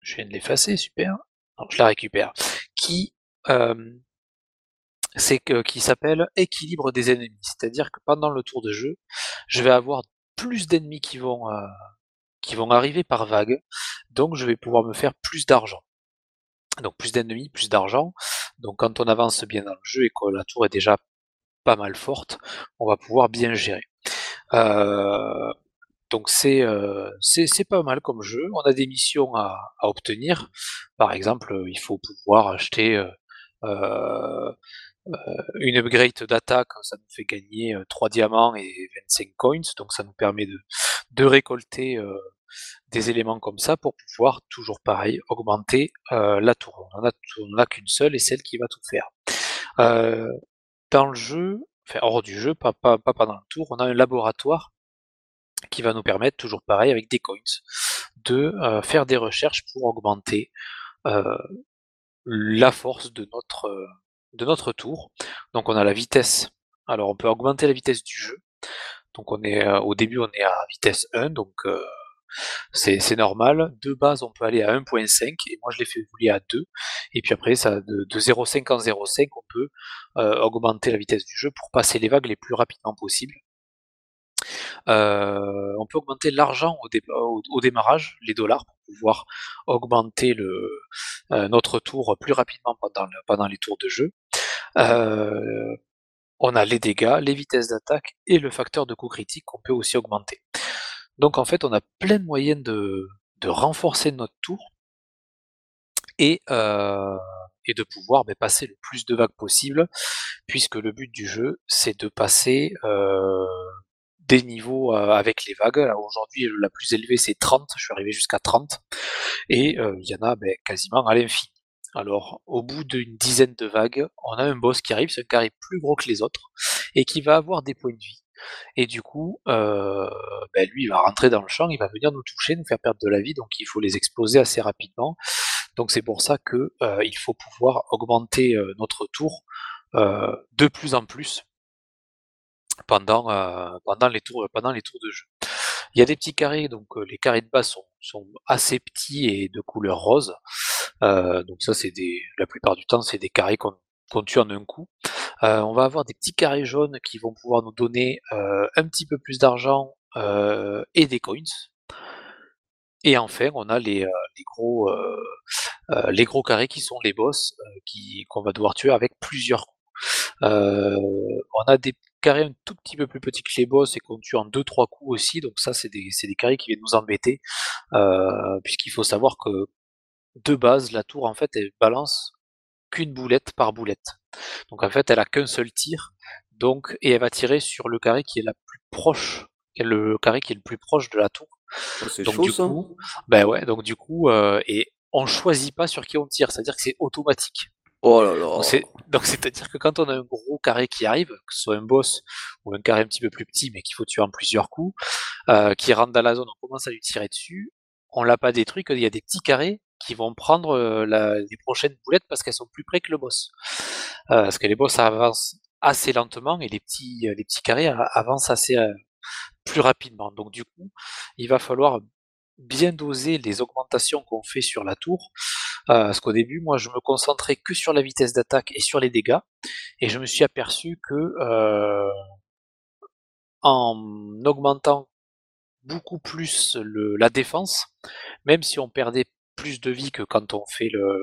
je viens de l'effacer, super, non, je la récupère, qui, euh, c'est que, qui s'appelle équilibre des ennemis. C'est-à-dire que pendant le tour de jeu, je vais avoir plus d'ennemis qui vont... Euh, qui vont arriver par vague, donc je vais pouvoir me faire plus d'argent. Donc plus d'ennemis, plus d'argent. Donc quand on avance bien dans le jeu et que la tour est déjà pas mal forte, on va pouvoir bien gérer. Euh, Donc c'est, euh, c'est c'est pas mal comme jeu. On a des missions à, à obtenir. Par exemple, euh, il faut pouvoir acheter euh, euh, une upgrade d'attaque. Ça nous fait gagner euh, trois diamants et vingt-cinq coins. Donc ça nous permet de, de récolter euh, des éléments comme ça pour pouvoir, toujours pareil, augmenter euh, la tour. On n'en a, a qu'une seule et celle qui va tout faire. Euh, dans le jeu, enfin hors du jeu, pas, pas, pas pendant le tour, on a un laboratoire qui va nous permettre, toujours pareil, avec des coins, de euh, faire des recherches pour augmenter euh, la force de notre, euh, de notre tour. Donc on a la vitesse. Alors on peut augmenter la vitesse du jeu. Donc on est euh, au début on est à vitesse un, donc euh, c'est, c'est normal. De base on peut aller à un virgule cinq, et moi je l'ai fait rouler à deux. Et puis après ça, de, de zéro virgule cinq en zéro virgule cinq, on peut euh, augmenter la vitesse du jeu pour passer les vagues les plus rapidement possible. Euh, on peut augmenter l'argent au, dé- au, au démarrage, les dollars, pour pouvoir augmenter le, euh, notre tour plus rapidement pendant, le, pendant les tours de jeu. Euh, on a les dégâts, les vitesses d'attaque et le facteur de coup critique qu'on peut aussi augmenter. Donc en fait, on a plein de moyens de, de renforcer notre tour et, euh, et de pouvoir bah, passer le plus de vagues possible, puisque le but du jeu, c'est de passer... Euh, des niveaux avec les vagues. Alors aujourd'hui, la plus élevée, c'est trente. Je suis arrivé jusqu'à trente. Et euh, il y en a ben, quasiment à l'infini. Alors, au bout d'une dizaine de vagues, on a un boss qui arrive, c'est un carré plus gros que les autres, et qui va avoir des points de vie. Et du coup, euh, ben, lui, il va rentrer dans le champ, il va venir nous toucher, nous faire perdre de la vie, donc il faut les exploser assez rapidement. Donc c'est pour ça que euh, il faut pouvoir augmenter euh, notre tour euh, de plus en plus. Pendant, euh, pendant, les tours, pendant les tours de jeu. Il y a des petits carrés, donc euh, les carrés de base sont, sont assez petits et de couleur rose. Euh, donc ça, c'est des, la plupart du temps, c'est des carrés qu'on, qu'on tue en un coup. Euh, on va avoir des petits carrés jaunes qui vont pouvoir nous donner euh, un petit peu plus d'argent euh, et des coins. Et enfin, on a les, euh, les, gros, euh, euh, les gros carrés qui sont les boss euh, qui, qu'on va devoir tuer avec plusieurs coups. Euh, on a des carrés un tout petit peu plus petits que les boss et qu'on tue en deux trois coups aussi, donc ça c'est des, c'est des carrés qui viennent nous embêter, euh, puisqu'il faut savoir que de base la tour en fait elle balance qu'une boulette par boulette, donc en fait elle a qu'un seul tir, donc, et elle va tirer sur le carré qui est la plus proche, le carré qui est le plus proche de la tour. Oh, c'est donc, chaud, du coup, ça. Ben ouais, donc du coup euh, et on choisit pas sur qui on tire, c'est à dire que c'est automatique. Oh là là. Donc, c'est, donc c'est-à-dire que quand on a un gros carré qui arrive, que ce soit un boss ou un carré un petit peu plus petit mais qu'il faut tuer en plusieurs coups, euh, qui rentre dans la zone, on commence à lui tirer dessus, on l'a pas détruit, qu'il y a des petits carrés qui vont prendre la, les prochaines boulettes parce qu'elles sont plus près que le boss. Euh, parce que les boss avancent assez lentement et les petits, les petits carrés avancent assez euh, plus rapidement. Donc du coup, il va falloir bien doser les augmentations qu'on fait sur la tour. Euh, parce qu'au début, moi, je me concentrais que sur la vitesse d'attaque et sur les dégâts, et je me suis aperçu que euh, en augmentant beaucoup plus le, la défense, même si on perdait plus de vie que quand on fait le,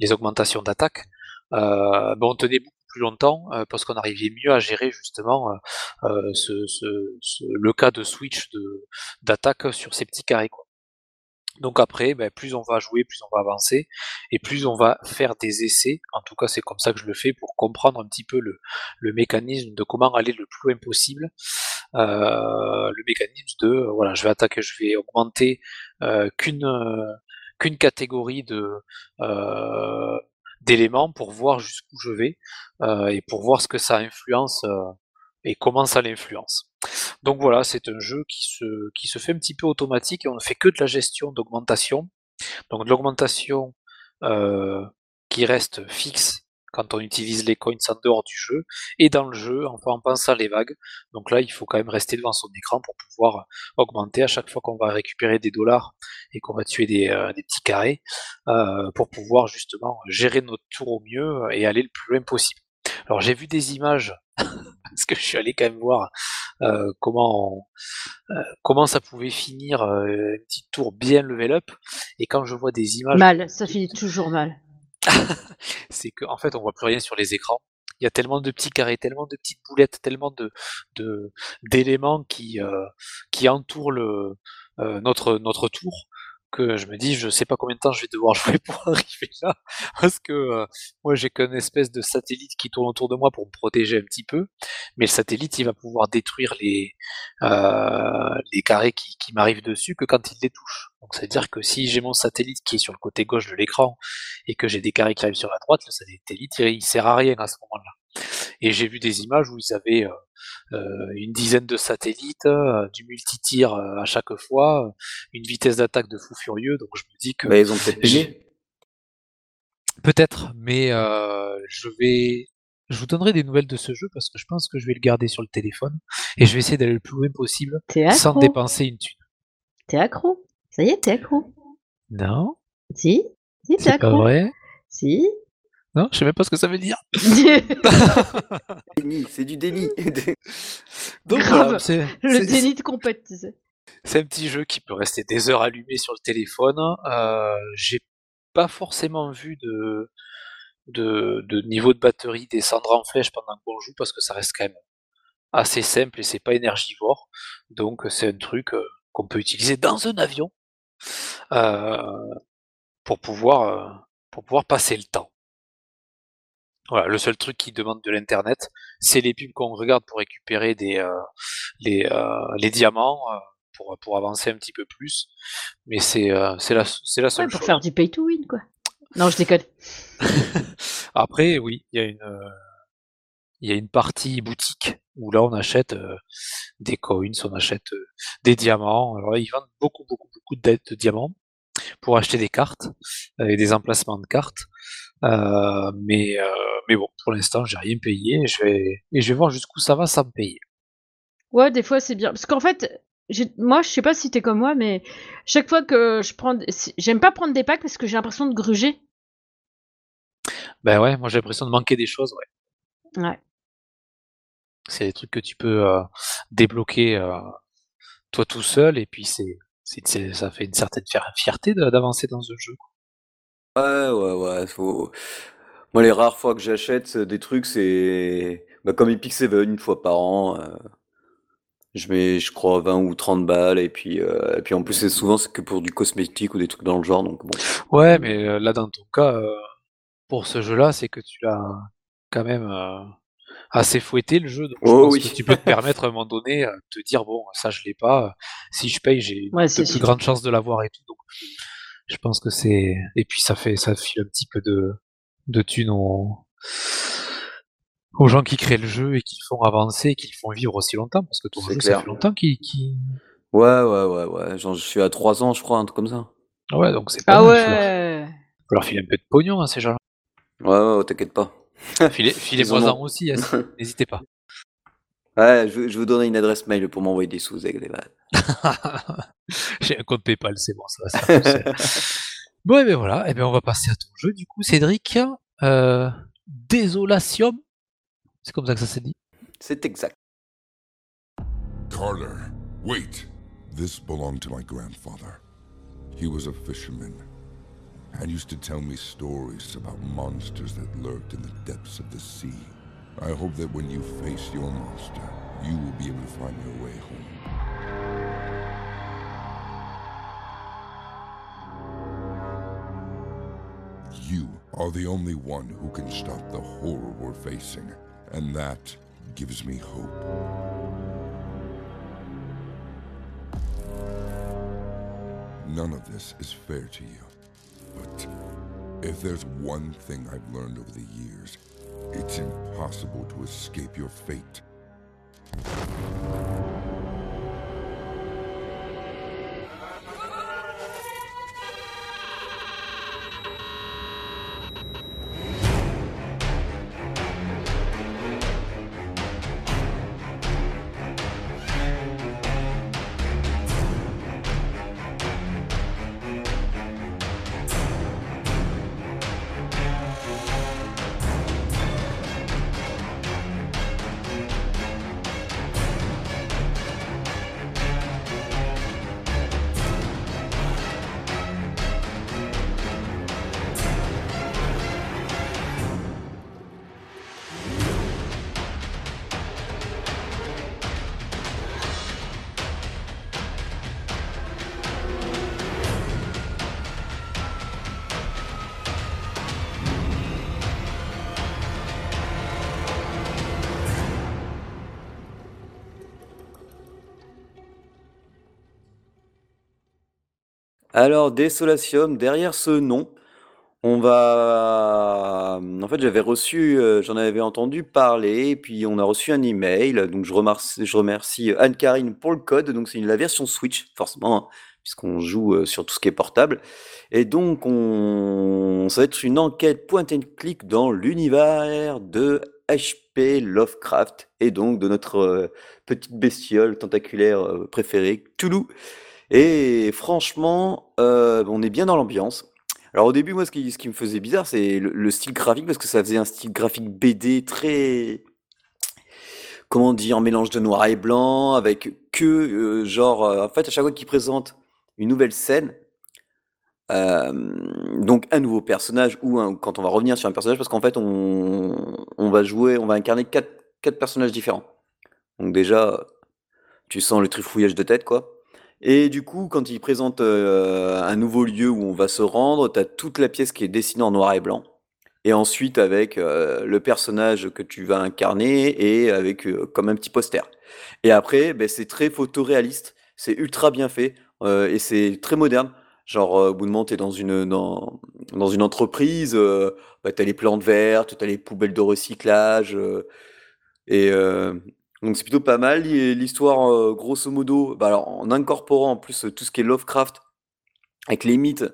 les augmentations d'attaque, euh, ben on tenait beaucoup plus longtemps euh, parce qu'on arrivait mieux à gérer justement euh, ce, ce, ce, le cas de switch de, d'attaque sur ces petits carrés, quoi. Donc après, ben, plus on va jouer, plus on va avancer, et plus on va faire des essais. En tout cas, c'est comme ça que je le fais pour comprendre un petit peu le, le mécanisme de comment aller le plus loin possible. Euh, le mécanisme de, voilà, je vais attaquer, je vais augmenter euh, qu'une euh, qu'une catégorie de euh, d'éléments pour voir jusqu'où je vais euh, et pour voir ce que ça influence. Euh, et comment ça l'influence. Donc voilà, c'est un jeu qui se, qui se fait un petit peu automatique, et on ne fait que de la gestion d'augmentation, donc de l'augmentation euh, qui reste fixe quand on utilise les coins en dehors du jeu, et dans le jeu, en, en pensant à les vagues, donc là il faut quand même rester devant son écran pour pouvoir augmenter à chaque fois qu'on va récupérer des dollars et qu'on va tuer des, euh, des petits carrés, euh, pour pouvoir justement gérer notre tour au mieux et aller le plus loin possible. Alors j'ai vu des images, parce que je suis allé quand même voir euh, comment, on, euh, comment ça pouvait finir euh, une petite tour bien level up, et quand je vois des images... Mal, ça finit toujours mal. C'est qu'en fait on voit plus rien sur les écrans, il y a tellement de petits carrés, tellement de petites boulettes, tellement de, de d'éléments qui euh, qui entourent le euh, notre notre tour, que je me dis, je sais pas combien de temps je vais devoir jouer pour arriver là, parce que euh, moi j'ai qu'une espèce de satellite qui tourne autour de moi pour me protéger un petit peu, mais le satellite il va pouvoir détruire les euh, les carrés qui, qui m'arrivent dessus que quand il les touche. Donc ça veut dire que si j'ai mon satellite qui est sur le côté gauche de l'écran et que j'ai des carrés qui arrivent sur la droite, le satellite il, il sert à rien à ce moment-là. Et j'ai vu des images où ils avaient euh, une dizaine de satellites, euh, du multi-tir euh, à chaque fois, euh, une vitesse d'attaque de fou furieux, donc je me dis que... Bah, ils ont peut-être payé. Peut-être, mais euh, je vais... Je vous donnerai des nouvelles de ce jeu parce que je pense que je vais le garder sur le téléphone et je vais essayer d'aller le plus loin possible sans dépenser une thune. T'es accro. Ça y est, t'es accro. Non. Si. Si, t'es accro. C'est pas vrai. Si. Non, je sais même pas ce que ça veut dire. C'est du déni. Donc, grave, voilà, c'est, le c'est, déni de compète, tu sais. C'est un petit jeu qui peut rester des heures allumé sur le téléphone. Euh, j'ai pas forcément vu de, de, de niveau de batterie descendre en flèche pendant qu'on joue parce que ça reste quand même assez simple et c'est pas énergivore. Donc c'est un truc euh, qu'on peut utiliser dans un avion euh, pour pouvoir euh, pour pouvoir passer le temps. Voilà, le seul truc qui demande de l'internet, c'est les pubs qu'on regarde pour récupérer des euh, les euh, les diamants euh, pour pour avancer un petit peu plus. Mais c'est euh, c'est la c'est la seule ouais, pour chose. Faire du pay to win quoi. Non, je déconne. Après, oui, il y a une il euh, y a une partie boutique où là on achète euh, des coins, on achète euh, des diamants. Alors là, ils vendent beaucoup beaucoup beaucoup de, de diamants pour acheter des cartes et des emplacements de cartes. Euh, mais, euh, mais bon, pour l'instant, j'ai rien payé et je vais, et je vais voir jusqu'où ça va sans me payer. Ouais, des fois, c'est bien. Parce qu'en fait, j'ai... moi, je sais pas si t'es comme moi, mais chaque fois que je prends... J'aime pas prendre des packs parce que j'ai l'impression de gruger. Ben ouais, moi, j'ai l'impression de manquer des choses, ouais. Ouais. C'est des trucs que tu peux euh, débloquer euh, toi tout seul et puis c'est, c'est, c'est, ça fait une certaine fierté d'avancer dans ce jeu, quoi. Ouais, ouais, ouais. Faut... Moi, les rares fois que j'achète des trucs, c'est. Bah, comme Epic Seven, une fois par an, euh... je mets, je crois, vingt ou trente balles. Et puis, euh... et puis en plus, c'est souvent c'est que pour du cosmétique ou des trucs dans le genre. Donc, bon. Ouais, mais là, dans ton cas, euh... pour ce jeu-là, c'est que tu l'as quand même euh... assez fouetté, le jeu. Donc, je oh, pense oui. que tu peux te permettre à un moment donné de te dire bon, ça, je l'ai pas. Si je paye, j'ai ouais, de plus grandes chances de l'avoir et tout. Donc. Je pense que c'est. Et puis ça fait ça file un petit peu de, de thunes aux... aux gens qui créent le jeu et qui le font avancer et qui le font vivre aussi longtemps, parce que ton c'est jeu, clair. Ça fait longtemps qu'il. qu'il... Ouais, ouais, ouais, ouais. Genre, je suis à trois ans, je crois, un truc comme ça. Ouais, donc c'est pas. Ah mal, ouais il faut leur filer un peu de pognon à hein, ces gens-là. Ouais, ouais, t'inquiète pas. Filez, filez-moi-en aussi, hein, n'hésitez pas. Ouais, je, je vous donnerai une adresse mail pour m'envoyer des sous avec des balles. J'ai un compte PayPal, c'est bon, ça va. Ça bon, et bien voilà, et bien on va passer à ton jeu du coup, Cédric. Euh, Desolatium, c'est comme ça que ça s'est dit. C'est exact. Carter, wait. This belonged to my grandfather. He was a fisherman and used to tell me stories about monsters that lurked in the depths of the sea. I hope that when you face your monster, you will be able to find your way home. You are the only one who can stop the horror we're facing, and that gives me hope. None of this is fair to you, but if there's one thing I've learned over the years, it's impossible to escape your fate. Alors, Desolatium, derrière ce nom, on va. En fait, j'avais reçu, euh, j'en avais entendu parler, et puis on a reçu un email. Donc, je remercie, je remercie Anne-Carine pour le code. Donc, c'est une- la version Switch, forcément, hein, puisqu'on joue euh, sur tout ce qui est portable. Et donc, on... ça va être une enquête point and click dans l'univers de H P Lovecraft, et donc de notre euh, petite bestiole tentaculaire euh, préférée, Cthulhu. Et franchement, euh, on est bien dans l'ambiance. Alors au début, moi, ce qui, ce qui me faisait bizarre, c'est le, le style graphique, parce que ça faisait un style graphique B D très, comment dire, mélange de noir et blanc, avec que, euh, genre, euh, en fait, à chaque fois qu'il présente une nouvelle scène, euh, donc un nouveau personnage, ou un- quand on va revenir sur un personnage, parce qu'en fait, on, on va jouer, on va incarner quatre, quatre personnages différents. Donc déjà, tu sens le trifouillage de tête, quoi. Et du coup, quand il présente euh, un nouveau lieu où on va se rendre, t'as toute la pièce qui est dessinée en noir et blanc. Et ensuite, avec euh, le personnage que tu vas incarner et avec euh, comme un petit poster. Et après, ben, c'est très photoréaliste, c'est ultra bien fait euh, et c'est très moderne. Genre, euh, au bout de moment, t'es dans une, dans, dans une entreprise, euh, bah, t'as les plantes vertes, t'as les poubelles de recyclage, euh, et euh, donc c'est plutôt pas mal. Et l'histoire, euh, grosso modo, bah alors, en incorporant en plus euh, tout ce qui est Lovecraft avec les mythes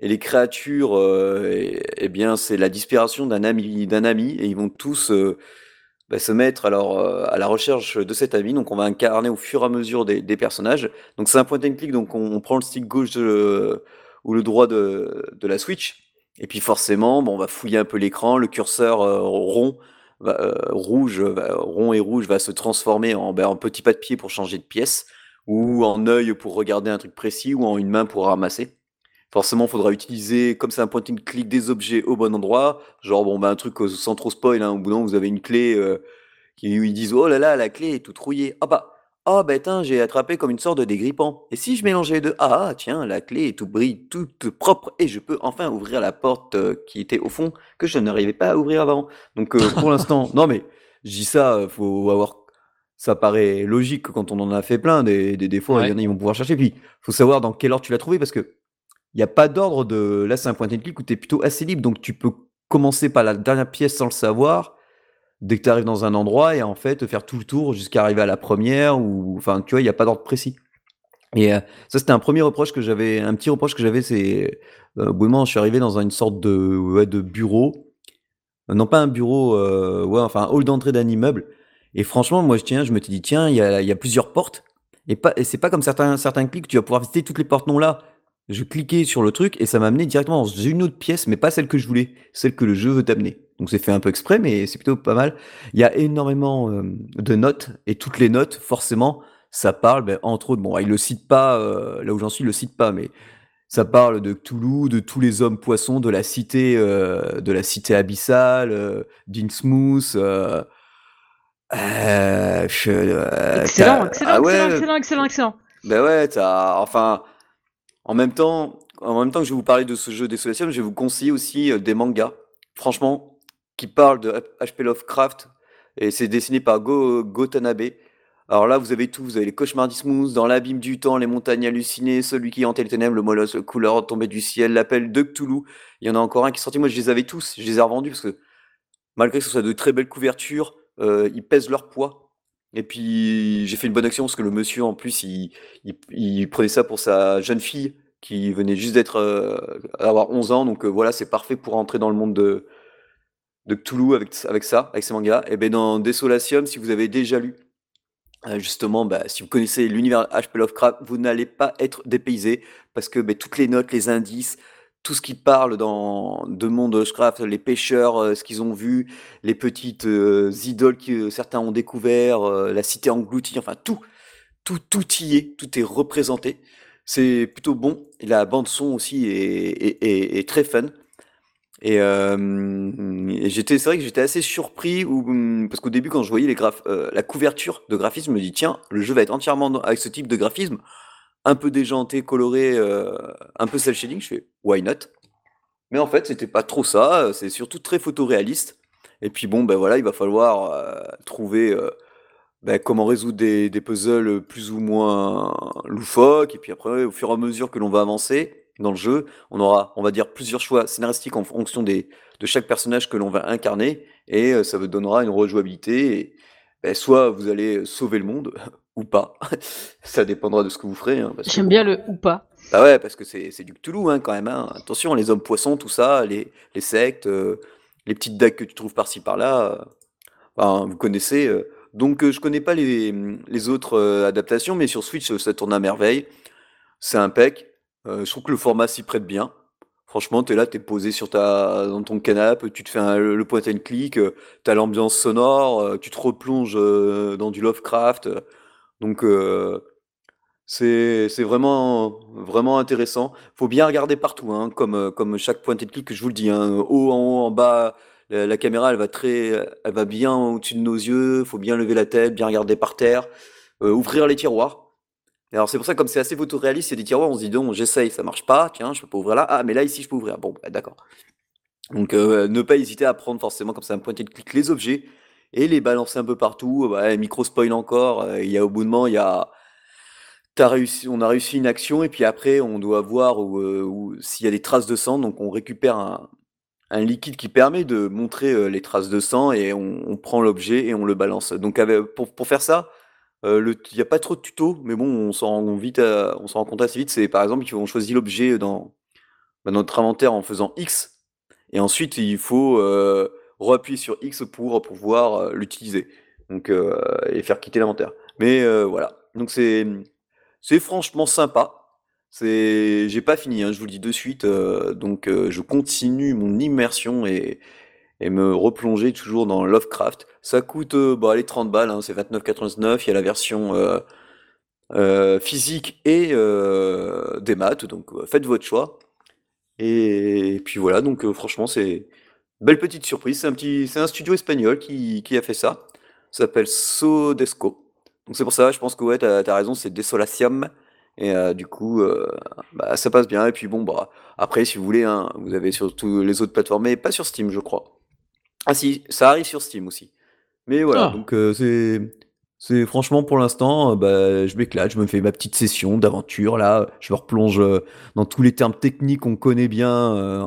et les créatures, euh, et, eh bien c'est la disparition d'un ami, d'un ami, et ils vont tous euh, bah, se mettre alors euh, à la recherche de cet ami. Donc on va incarner au fur et à mesure des, des personnages. Donc c'est un point and click, donc on, on prend le stick gauche de- ou le droit de, de la Switch. Et puis forcément, bon, on va fouiller un peu l'écran. Le curseur euh, rond, va- euh, rouge, va- rond et rouge va se transformer en, ben, en petit pas de pied pour changer de pièce, ou en œil pour regarder un truc précis, ou en une main pour ramasser. Forcément, il faudra utiliser, comme c'est un point and click, des objets au bon endroit. Genre, bon, bah, un truc euh, sans trop spoil, hein, au bout d'un moment, vous avez une clé euh, qui, où ils disent: Oh là là, la clé est toute rouillée. Ah bah, ah bah, tiens, j'ai attrapé comme une sorte de dégrippant. Et si je mélangeais les deux? Ah, ah, tiens, la clé est toute brille, toute propre, et je peux enfin ouvrir la porte euh, qui était au fond, que je n'arrivais pas à ouvrir avant. Donc, euh, pour l'instant, non, mais je dis ça, euh, faut avoir. Ça paraît logique quand on en a fait plein, des, des défauts, il y Ouais. en a, ils vont pouvoir chercher. Puis, faut savoir dans quel ordre tu l'as trouvé, parce que. Il n'y a pas d'ordre de. Là, c'est un point and click où tu es plutôt assez libre. Donc, tu peux commencer par la dernière pièce sans le savoir, dès que tu arrives dans un endroit, et en fait, faire tout le tour jusqu'à arriver à la première. Ou... Enfin, tu vois, il n'y a pas d'ordre précis. Et euh, ça, c'était un premier reproche que j'avais. Un petit reproche que j'avais, c'est. Euh, au bout d'un moment, je suis arrivé dans une sorte de, ouais, de bureau. Euh, Non, pas un bureau, euh, ouais, enfin, un hall d'entrée d'un immeuble. Et franchement, moi, je, tiens, je me suis dit, tiens, il y a, il y a plusieurs portes. Et, pas, et c'est pas comme certains, certains clics, tu vas pouvoir visiter toutes les portes non là. Je cliquais sur le truc et ça m'a amené directement dans une autre pièce, mais pas celle que je voulais, celle que le jeu veut t'amener. Donc c'est fait un peu exprès, mais c'est plutôt pas mal. Il y a énormément euh, de notes, et toutes les notes, forcément, ça parle, ben, entre autres, bon, il le cite pas, euh, là où j'en suis, il le cite pas, mais ça parle de Cthulhu, de tous les hommes poissons, de la cité, euh, de la cité abyssale, euh, d'Innsmouth. Euh, euh, je- euh, Excellent, t'as- excellent, ah excellent, ouais, excellent, excellent, excellent. ben ouais, t'as, enfin, en même temps, en même temps que je vais vous parler de ce jeu Desolation, je vais vous conseiller aussi euh, des mangas, franchement, qui parlent de H P Lovecraft, et c'est dessiné par Go, Gotanabe. Alors là, vous avez tout, vous avez les cauchemars d'Ismouth, dans l'abîme du temps, les montagnes hallucinées, celui qui hantait les ténèbres, le molosse, le couleur tombé du ciel, l'appel de Cthulhu. Il y en a encore un qui est sorti. Moi, je les avais tous, je les ai revendus parce que malgré que ce soit de très belles couvertures, euh, ils pèsent leur poids. Et puis j'ai fait une bonne action parce que le monsieur en plus il, il- il prenait ça pour sa jeune fille qui venait juste d'être euh, avoir onze ans, donc euh, voilà, c'est parfait pour entrer dans le monde de, de Cthulhu avec, avec ça, avec ces mangas. Et bien dans Desolatium, si vous avez déjà lu, euh, justement, bah, si vous connaissez l'univers H P Lovecraft, vous n'allez pas être dépaysé parce que bah, toutes les notes, les indices, tout ce qui parle dans de monde Lovecraft, les pêcheurs, euh, ce qu'ils ont vu, les petites euh, idoles que euh, certains ont découvert, euh, la cité engloutie, enfin tout, tout, tout y est, tout est représenté. C'est plutôt bon. Et la bande son aussi est, est, est- est très fun. Et, euh, et j'étais, c'est vrai que j'étais assez surpris ou parce qu'au début quand je voyais les graph- euh, la couverture de graphisme, je me dis tiens, le jeu va être entièrement dans- avec ce type de graphisme, un peu déjanté, coloré, euh, un peu cel shading. Je fais why not? Mais en fait, c'était pas trop ça. euh, C'est surtout très photoréaliste. Et puis bon, ben voilà, il va falloir euh, trouver. euh, ben, comment résoudre des, des puzzles plus ou moins loufoques. Et puis après, au fur et à mesure que l'on va avancer dans le jeu, on aura, on va dire, plusieurs choix scénaristiques en fonction des, de chaque personnage que l'on va incarner. Et euh, ça vous donnera une rejouabilité. Et, ben, soit vous allez sauver le monde, ou pas. Ça dépendra de ce que vous ferez. Hein, parce J'aime que... bien le « ou pas ». Bah ouais, parce que c'est, c'est du Cthulhu hein, quand même. Hein. Attention, les hommes poissons, tout ça, les, les sectes, euh, les petites dagues que tu trouves par-ci, par-là, euh, ben, vous connaissez. Euh. Donc, euh, je connais pas les, les autres euh, adaptations, mais sur Switch, euh, ça tourne à merveille. C'est impec. Euh, je trouve que le format s'y prête bien. Franchement, t'es là, t'es posé sur ta, dans ton canapé, tu te fais un, le point and click, euh, t'as l'ambiance sonore, euh, tu te replonges euh, dans du Lovecraft. Euh, donc... Euh, C'est, c'est vraiment, vraiment intéressant. Faut bien regarder partout, hein, comme, comme chaque point and click que je vous le dis. Hein, haut, en haut, en bas, la, la caméra, elle va très, elle va bien au-dessus de nos yeux. Faut bien lever la tête, bien regarder par terre, euh, ouvrir les tiroirs. Et alors c'est pour ça, comme c'est assez photoréaliste, il y a des tiroirs, on se dit donc, j'essaye, ça marche pas. Tiens, je peux pas ouvrir là. Ah, mais là ici, je peux ouvrir. Bon, bah, d'accord. Donc, euh, ne pas hésiter à prendre forcément, comme c'est un point and click, les objets et les balancer un peu partout. Bah, micro spoil encore. Il y a au bout de moment, il y a T'as réussi, on a réussi une action et puis après on doit voir où, où, s'il y a des traces de sang, donc on récupère un, un liquide qui permet de montrer euh, les traces de sang et on, on prend l'objet et on le balance. Donc avec, pour, pour faire ça, euh, le, il n'y a pas trop de tuto, mais bon, on s'en rend vite, à, on s'en rend compte assez vite. C'est par exemple qu'on choisit l'objet dans, dans notre inventaire en faisant X et ensuite il faut euh, re-appuyer sur X pour pouvoir euh, l'utiliser, donc euh, et faire quitter l'inventaire. Mais euh, voilà, donc c'est C'est franchement sympa. C'est... J'ai pas fini, hein, je vous le dis de suite. Euh, donc, euh, je continue mon immersion et, et me replonger toujours dans Lovecraft. Ça coûte euh, bah, les trente balles, hein, c'est vingt-neuf quatre-vingt-dix-neuf. Il y a la version euh, euh, physique et euh, des maths. Donc, euh, faites votre choix. Et, et puis voilà, donc euh, franchement, c'est une belle petite surprise. C'est un, petit... c'est un studio espagnol qui... qui a fait ça. Ça s'appelle Sodesco. Donc c'est pour ça, je pense que ouais, t'as, t'as raison, c'est Desolatium, et euh, du coup, euh, bah, ça passe bien, et puis bon, bah, après, si vous voulez, hein, vous avez sur toutes les autres plateformes, mais pas sur Steam, je crois. Ah si, ça arrive sur Steam aussi. Mais voilà, ah. donc euh, c'est, c'est franchement, pour l'instant, euh, bah, je m'éclate, je me fais ma petite session d'aventure, là, je me replonge euh, dans tous les termes techniques qu'on connaît bien, euh,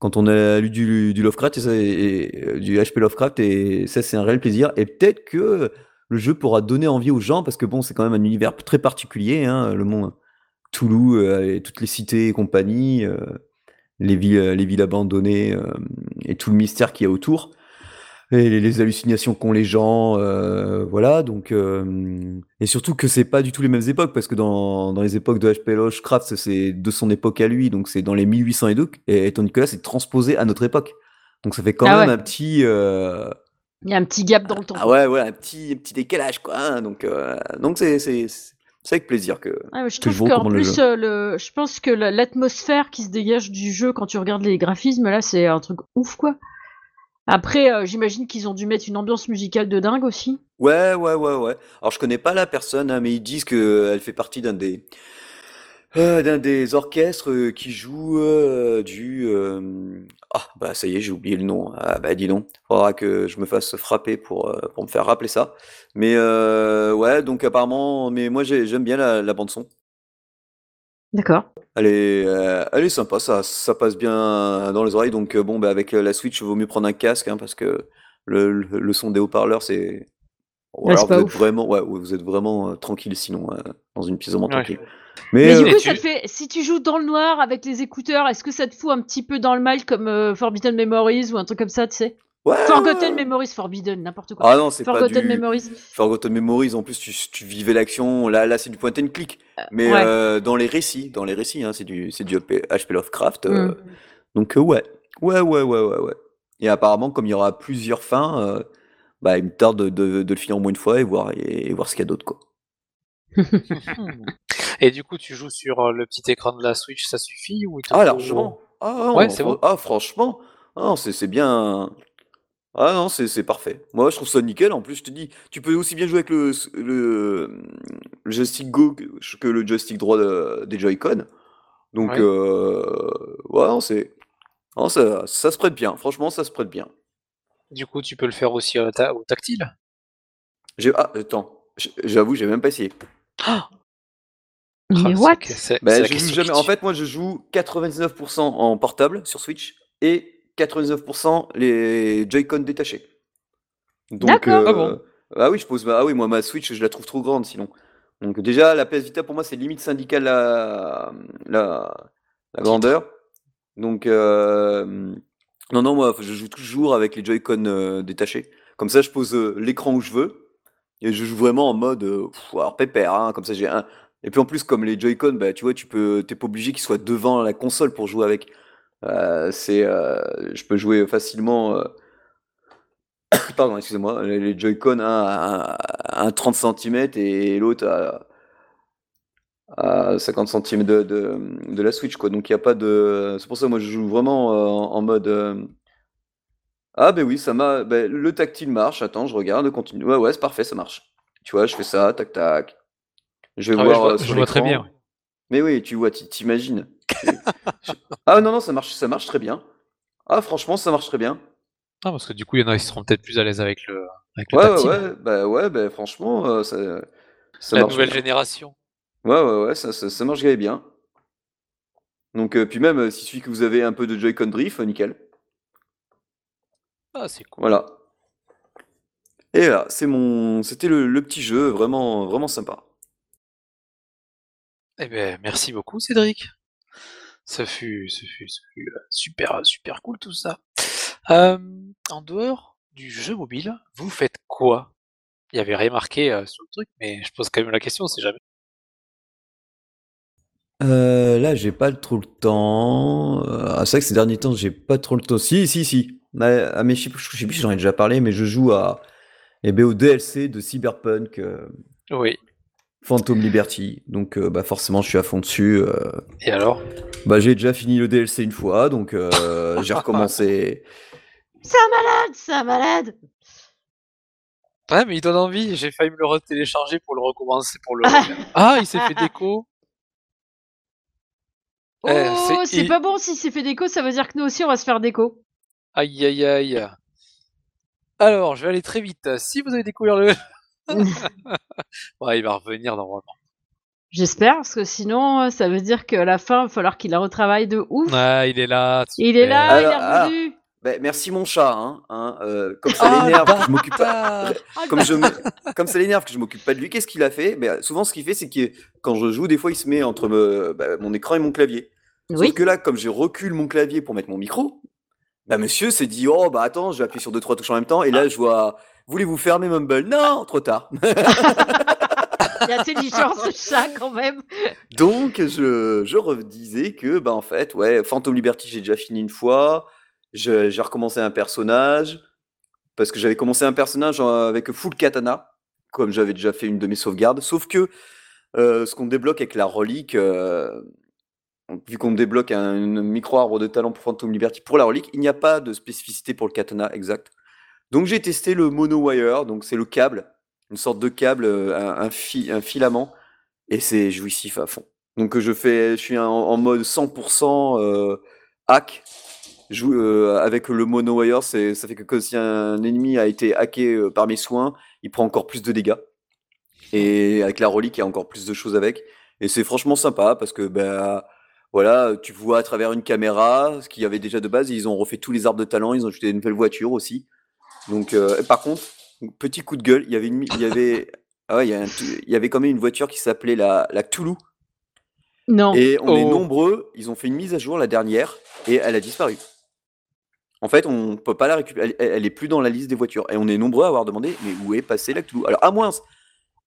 quand on a lu du, du Lovecraft, et ça, et, et, du H P Lovecraft, et ça, c'est un réel plaisir, et peut-être que le jeu pourra donner envie aux gens, parce que bon, c'est quand même un univers très particulier, hein, le monde Cthulhu, euh, et toutes les cités et compagnie, euh, les, villes, les villes abandonnées, euh, et tout le mystère qu'il y a autour, et les, les hallucinations qu'ont les gens, euh, voilà, donc... Euh, et surtout que c'est pas du tout les mêmes époques, parce que dans, dans les époques de H P Lovecraft, c'est de son époque à lui, donc c'est dans les mille huit cents et deux, et, et tandis que là, c'est transposé à notre époque. Donc ça fait quand ah même ouais. un petit... Euh, Il y a un petit gap dans le temps. Ah ouais, ouais, un petit, un petit décalage, quoi. Hein, donc, euh, donc c'est, c'est, c'est avec plaisir que. Ah ouais, je trouve qu'en plus, le le, je pense que l'atmosphère qui se dégage du jeu quand tu regardes les graphismes, là, c'est un truc ouf, quoi. Après, euh, j'imagine qu'ils ont dû mettre une ambiance musicale de dingue aussi. Ouais, ouais, ouais, ouais. Alors, je connais pas la personne, hein, mais ils disent qu'elle fait partie d'un des, euh, d'un des orchestres qui joue euh, du. Euh, Ah, bah ça y est, j'ai oublié le nom. Ah, bah dis donc, faudra que je me fasse frapper pour, euh, pour me faire rappeler ça. Mais euh, ouais, donc apparemment, mais moi j'ai, j'aime bien la, la bande-son. D'accord. Elle est, euh, elle est sympa, ça, ça passe bien dans les oreilles. Donc bon, bah avec la Switch, il vaut mieux prendre un casque, hein, parce que le, le, le son des haut-parleurs, c'est. Ou alors vous êtes, vraiment, ouais, vous êtes vraiment euh, tranquille sinon, euh, dans une pièce vraiment tranquille. Ouais. Mais, mais euh, du coup, tu... ça te fait, si tu joues dans le noir avec les écouteurs, est-ce que ça te fout un petit peu dans le mal comme euh, Forbidden Memories ou un truc comme ça, tu sais ouais. Forgotten Memories, Forbidden, n'importe quoi. Ah non, c'est Forgotten pas du... Memories. Forgotten Memories, en plus, tu, tu vivais l'action, là, là c'est du point and click. Mais ouais. euh, dans les récits, dans les récits hein, c'est du, c'est du H P Lovecraft. Euh, mm. Donc euh, ouais. ouais, ouais, ouais, ouais, ouais. Et apparemment, comme il y aura plusieurs fins... Euh, Bah, il me tarde de, de, de le finir au moins une fois et voir, et, et voir ce qu'il y a d'autre, quoi. Et du coup, tu joues sur le petit écran de la Switch, ça suffit ou Ah, largement. Ah, non, ouais, c'est bon. Ah, franchement, ah, non, c'est, c'est bien... Ah non, c'est, c'est parfait. Moi, je trouve ça nickel. En plus, je te dis, tu peux aussi bien jouer avec le, le, le joystick Go que le joystick droit de, des Joy-Con. Donc, ouais, euh, ouais non, c'est... Non, ça, ça se prête bien. Franchement, ça se prête bien. Du coup, tu peux le faire aussi au, ta- au tactile. J'ai... Ah, attends. J'avoue, j'ai même pas essayé. Oh mais oh, what c'est... Bah, c'est je joue jamais... En fait, moi, je joue quatre-vingt-dix-neuf pour cent en portable sur Switch et quatre-vingt-dix-neuf pour cent les Joy-Con détachés. Donc, d'accord. Euh... Ah bon. Ah oui, je pose. Ah oui, moi, ma Switch, je la trouve trop grande, sinon. Donc déjà, la P S Vita, pour moi, c'est limite syndicale la, la... la grandeur. Donc, euh... non, non, moi, je joue toujours avec les Joy-Con euh, détachés. Comme ça, je pose euh, l'écran où je veux. Et je joue vraiment en mode euh, pff, alors pépère, hein, comme ça j'ai un. Et puis en plus, comme les Joy-Con, bah, tu vois, tu peux, t'es pas obligé qu'ils soient devant la console pour jouer avec. Euh, c'est, euh, je peux jouer facilement. Euh... Pardon, excusez-moi, les Joy-Con, un à un, un trente centimètres et l'autre à, à cinquante centimètres de, de, de la Switch, quoi. Donc il y a pas de. C'est pour ça que moi je joue vraiment euh, en, en mode. Euh... Ah ben oui, ça m'a. Ben, le tactile marche, attends, je regarde, continue. Ouais, ouais, c'est parfait, ça marche. Tu vois, je fais ça, tac tac. Je vais ah voir. Ouais, je vois, sur je vois très bien. Mais oui, tu vois, t'imagines. Ah non, non, ça marche, ça marche très bien. Ah franchement, ça marche très bien. Ah parce que du coup, il y en a qui seront peut-être plus à l'aise avec le, avec le ouais, tactile. Ouais, ouais, bah ouais, bah franchement, euh, ça, ça La marche nouvelle bien. Génération. Ouais, ouais, ouais, ça, ça, ça marche bien. Donc, euh, puis même, euh, s'il suffit que vous avez un peu de Joy-Con drift, nickel. Ah, c'est cool. Voilà. Et là, c'est mon, c'était le, le petit jeu, vraiment, vraiment sympa. Eh ben, merci beaucoup, Cédric. Ça fut, ça fut, ça fut super, super cool tout ça. Euh, en dehors du jeu mobile, vous faites quoi ? Il y avait rien marqué euh, sur le truc, mais je pose quand même la question, on sait jamais. Euh, là, j'ai pas trop le temps. Ah, c'est vrai que ces derniers temps, j'ai pas trop le temps. Si, si, si. À mes chiffres, je sais plus si j'en ai déjà parlé, mais je joue à, eh bien, au D L C de Cyberpunk. Euh, oui. Phantom Liberty. Donc, euh, bah, forcément, je suis à fond dessus. Euh, Et alors ? Bah, j'ai déjà fini le D L C une fois, donc euh, j'ai recommencé. C'est un malade, c'est un malade. Ouais, mais il donne envie. J'ai failli me le retélécharger pour le recommencer, pour le. Ah, il s'est fait déco. Oh, euh, c'est, c'est il... pas bon, s'il s'est fait déco, ça veut dire que nous aussi on va se faire déco. Aïe aïe aïe. Alors, je vais aller très vite. Si vous avez découvert le. Ouais, il va revenir normalement. J'espère, parce que sinon, ça veut dire qu'à la fin, il va falloir qu'il a retravaille de ouf. Ah, il est là. Il est là, alors, il est revenu. Ah, bah, merci mon chat. Hein, hein, euh, comme ça ah, l'énerve, bah, je m'occupe pas. Comme, je me... comme ça l'énerve, que je m'occupe pas de lui. Qu'est-ce qu'il a fait ? Bah, souvent, ce qu'il fait, c'est que quand je joue, des fois, il se met entre me... bah, mon écran et mon clavier. Oui. Sauf que là, comme je recule mon clavier pour mettre mon micro, bah monsieur s'est dit oh bah attends, je vais appuyer sur deux trois touches en même temps et là je vois voulez-vous fermer Mumble ? Non, trop tard. L'intelligence de chat quand même. Donc je je redisais que bah en fait ouais Phantom Liberty j'ai déjà fini une fois, je, j'ai recommencé un personnage parce que j'avais commencé un personnage avec full katana comme j'avais déjà fait une de mes sauvegardes, sauf que euh, ce qu'on débloque avec la relique euh, vu qu'on débloque un micro-arbre de talent pour Phantom Liberty pour la relique, il n'y a pas de spécificité pour le katana exact. Donc j'ai testé le monowire, donc c'est le câble, une sorte de câble, un, un, fi, un filament, et c'est jouissif à fond. Donc je, fais, je suis en, en mode cent pour cent euh, hack. Je, euh, avec le monowire, c'est, ça fait que si un ennemi a été hacké euh, par mes soins, il prend encore plus de dégâts. Et avec la relique, il y a encore plus de choses avec. Et c'est franchement sympa parce que... Bah, voilà, tu vois à travers une caméra, ce qu'il y avait déjà de base, ils ont refait tous les arbres de talent, ils ont ajouté une nouvelle voiture aussi. Donc, euh, par contre, petit coup de gueule, il y avait, une, il y avait, ah ouais, il y avait, un, il y avait quand même une voiture qui s'appelait la, la Cthulhu. Non. Et on oh. est nombreux, ils ont fait une mise à jour la dernière, et elle a disparu. En fait, on ne peut pas la récupérer, elle, elle est plus dans la liste des voitures. Et on est nombreux à avoir demandé, mais où est passée la Cthulhu ? Alors, à moins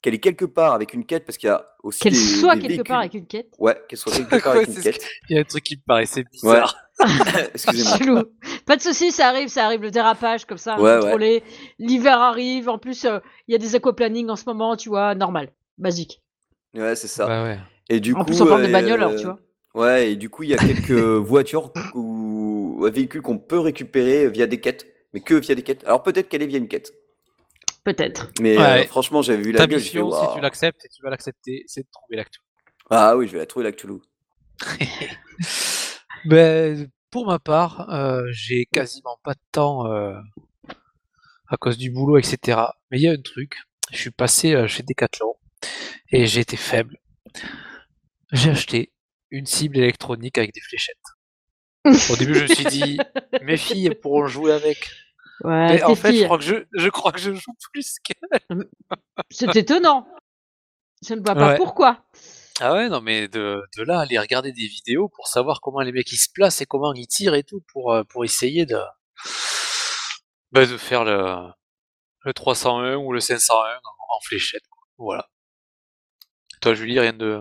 qu'elle est quelque part avec une quête, parce qu'il y a aussi qu'elle des, soit des quelque véhicules. Part avec une quête. Ouais, qu'elle soit quelque part avec une quête. Il y a un truc qui me paraissait bizarre. Ouais. Excusez-moi. Pas de souci, ça arrive, ça arrive le dérapage comme ça, ouais, contrôlé. Ouais. L'hiver arrive, en plus il euh, y a des aquaplaning en ce moment, tu vois, normal, basique. Ouais, c'est ça. Bah ouais. Et du en coup, plus on parle euh, de bagnole, euh, alors tu vois. Ouais, et du coup il y a quelques voitures ou véhicules qu'on peut récupérer via des quêtes, mais que via des quêtes. Alors peut-être qu'elle est via une quête. Peut-être. Mais ouais. euh, franchement, j'avais vu la gueule. Ta mission, si tu l'acceptes et tu vas l'accepter, c'est de trouver la Cthulhu. Ah oui, je vais la trouver la Cthulhu. Ben, pour ma part, euh, j'ai quasiment pas de temps euh, à cause du boulot, et cetera. Mais il y a un truc, je suis passé chez Decathlon et j'ai été faible. J'ai acheté une cible électronique avec des fléchettes. Au début, je me suis dit, mes filles pourront jouer avec. Ouais, mais en fait, je crois, que je, je crois que je joue plus qu'elles. C'est étonnant. Je ne vois pas ouais. pourquoi. Ah ouais, non, mais de, de là, aller regarder des vidéos pour savoir comment les mecs ils se placent et comment ils tirent et tout pour, pour essayer de, bah, de faire le, le trois cent un ou le cinq cent un en, en fléchette. Voilà. Toi, Julie, rien de,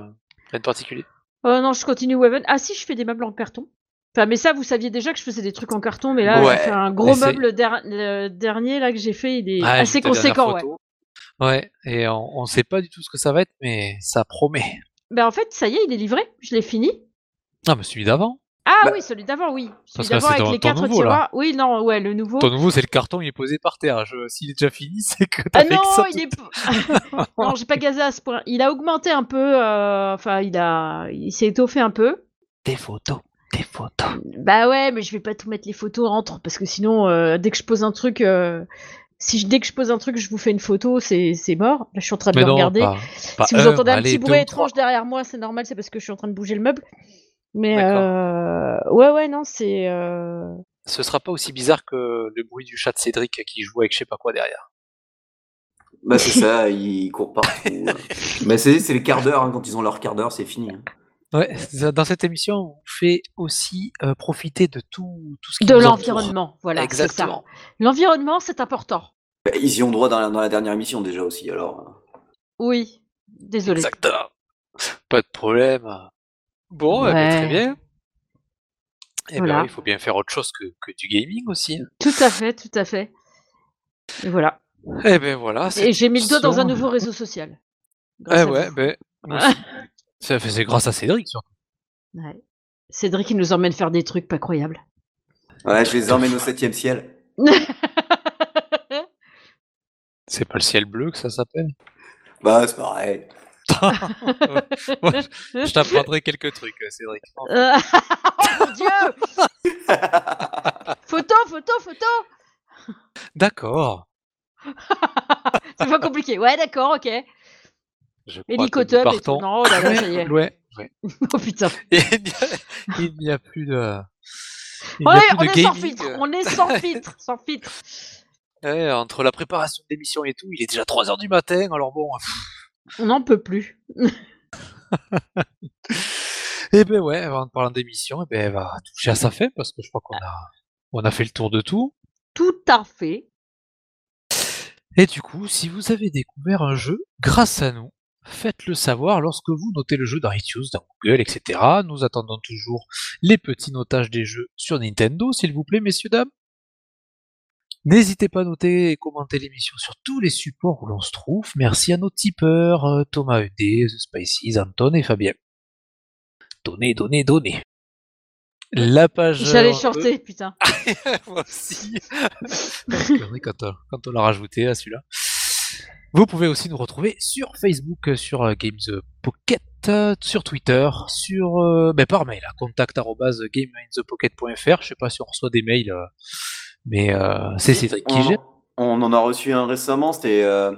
rien de particulier? Oh non, je continue Weaven. Ah si, je fais des meubles en carton. Enfin, mais ça, vous saviez déjà que je faisais des trucs en carton, mais là, ouais, c'est un gros meuble der- le dernier là que j'ai fait, il est ah, assez conséquent. Ouais. ouais, et on ne sait pas du tout ce que ça va être, mais ça promet. Ben en fait, ça y est, il est livré, je l'ai fini. Ah, mais celui d'avant. Ah bah, oui, celui d'avant, oui. Celui d'avant avec ton, les quatre nouveau, tiroirs. Là. Oui, non, ouais, le nouveau. Ton nouveau, c'est le carton, il est posé par terre. Je, s'il est déjà fini, c'est que t'as ah fait non, que ça. Il tout... est... non, j'ai pas gazé à ce point. Il a augmenté un peu, euh... enfin, il a, il s'est étoffé un peu. Des photos. Des photos. Bah ouais, mais je vais pas tout mettre les photos entre parce que sinon, euh, dès que je pose un truc, euh, si je, dès que je pose un truc, je vous fais une photo, c'est c'est mort. Là, je suis en train de mais le non, regarder. Pas, pas si vous un, entendez un allez, petit bruit étrange derrière moi, c'est normal, c'est parce que je suis en train de bouger le meuble. Mais euh, ouais, ouais, non, c'est. Euh... Ce sera pas aussi bizarre que le bruit du chat de Cédric qui joue avec je sais pas quoi derrière. Bah c'est ça, il court partout. Hein. Mais c'est c'est les quarts d'heure hein, quand ils ont leur quart d'heure, c'est fini. Hein. Ouais, dans cette émission, on fait aussi euh, profiter de tout, tout ce qui de l'environnement, entoure. Voilà, exactement. C'est ça. L'environnement, c'est important. Bah, ils y ont droit dans la, dans la dernière émission déjà aussi, alors. Oui, désolé. Exactement. Pas de problème. Bon, ouais. bah, très bien. Et voilà. ben, il faut bien faire autre chose que, que du gaming aussi. Tout à fait, tout à fait. Et voilà. Et ben voilà. Et j'ai mis le dos dans un nouveau réseau social. Eh ouais, ben. C'est, c'est grâce à Cédric, surtout. Ouais. Cédric, il nous emmène faire des trucs pas croyables. Ouais, je les emmène au septième ciel. C'est pas le ciel bleu que ça s'appelle? Bah, c'est pareil. Moi, je t'apprendrai quelques trucs, Cédric. Oh mon Dieu! Photo, photo, photo! D'accord. C'est pas compliqué. Ouais, d'accord, ok. Hélicotop et tout. Non, là, là, ça y est. Ouais, ouais. Oh putain. Il n'y a, a plus de. Il on a est, plus on de est sans filtre. On est sans filtre. Sans filtre. Ouais, entre la préparation de l'émission et tout, il est déjà trois heures du matin. Alors bon. Pff. On n'en peut plus. Et ben ouais, en parlant d'émission, et ben elle va toucher à sa fin parce que je crois qu'on a, on a fait le tour de tout. Tout à fait. Et du coup, si vous avez découvert un jeu grâce à nous, faites-le savoir lorsque vous notez le jeu dans iTunes, dans Google, et cetera. Nous attendons toujours les petits notages des jeux sur Nintendo, s'il vous plaît, messieurs, dames. N'hésitez pas à noter et commenter l'émission sur tous les supports où l'on se trouve. Merci à nos tipeurs, Thomas E D, The Spices, Anton et Fabien. Donnez, donnez, donnez. La page... J'allais chanter, peu. Putain. Moi aussi. quand, on, quand on l'a rajouté à celui-là. Vous pouvez aussi nous retrouver sur Facebook, sur Game in the Pocket, sur Twitter, sur euh, ben par mail, contact arobase game in the pocket point f r. Je sais pas si on reçoit des mails, euh, mais euh, c'est Cédric qui gère. On en a reçu un récemment, c'était... Euh...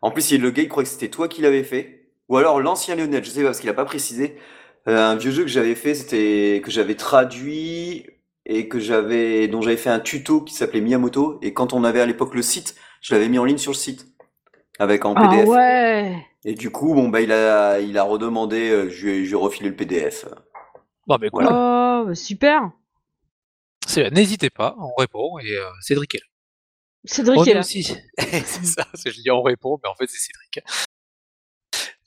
En plus, le gars, il croyait que c'était toi qui l'avais fait. Ou alors l'ancien Lionel, je sais pas, parce qu'il a pas précisé. Euh, un vieux jeu que j'avais fait, c'était que j'avais traduit et que j'avais dont j'avais fait un tuto qui s'appelait Miyamoto. Et quand on avait à l'époque le site, je l'avais mis en ligne sur le site avec en P D F. Ah ouais. Et du coup, bon bah il a il a redemandé, euh, je lui ai refilé le P D F. Bah mais voilà. Quoi oh, super. C'est, n'hésitez pas, on répond et euh, Cédric est là. Cédric on est là. Aussi. C'est ça, c'est, je dis on répond, mais en fait c'est Cédric.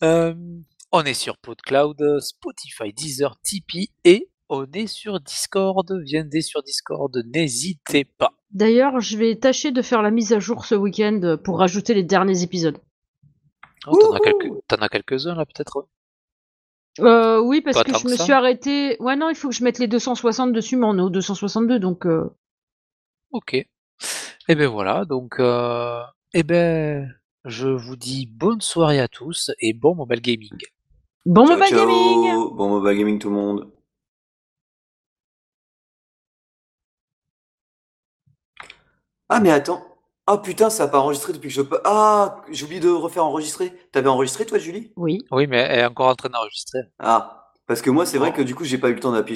Euh... On est sur PodCloud, Spotify, Deezer, Tipeee et on est sur Discord. Venez sur Discord, n'hésitez pas. D'ailleurs, je vais tâcher de faire la mise à jour ce week-end pour rajouter les derniers épisodes. Oh, t'en, as quelques, t'en as quelques-uns là peut-être euh, Oui, parce pas que je que me ça. suis arrêté. Ouais, non, il faut que je mette les deux cent soixante dessus, mais on est au deux cent soixante-deux donc. Euh... Ok. Et eh ben voilà, donc. Euh... Eh ben, je vous dis bonne soirée à tous et bon mobile gaming. Bon ciao, mobile ciao. gaming Bon mobile gaming tout le monde. Ah mais attends, Ah putain, ça n'a pas enregistré depuis que je peux. Ah, j'ai oublié de refaire enregistrer. T'avais enregistré toi, Julie? Oui. Oui, mais elle est encore en train d'enregistrer. Ah, parce que moi, c'est vrai que du coup, j'ai pas eu le temps d'appuyer sur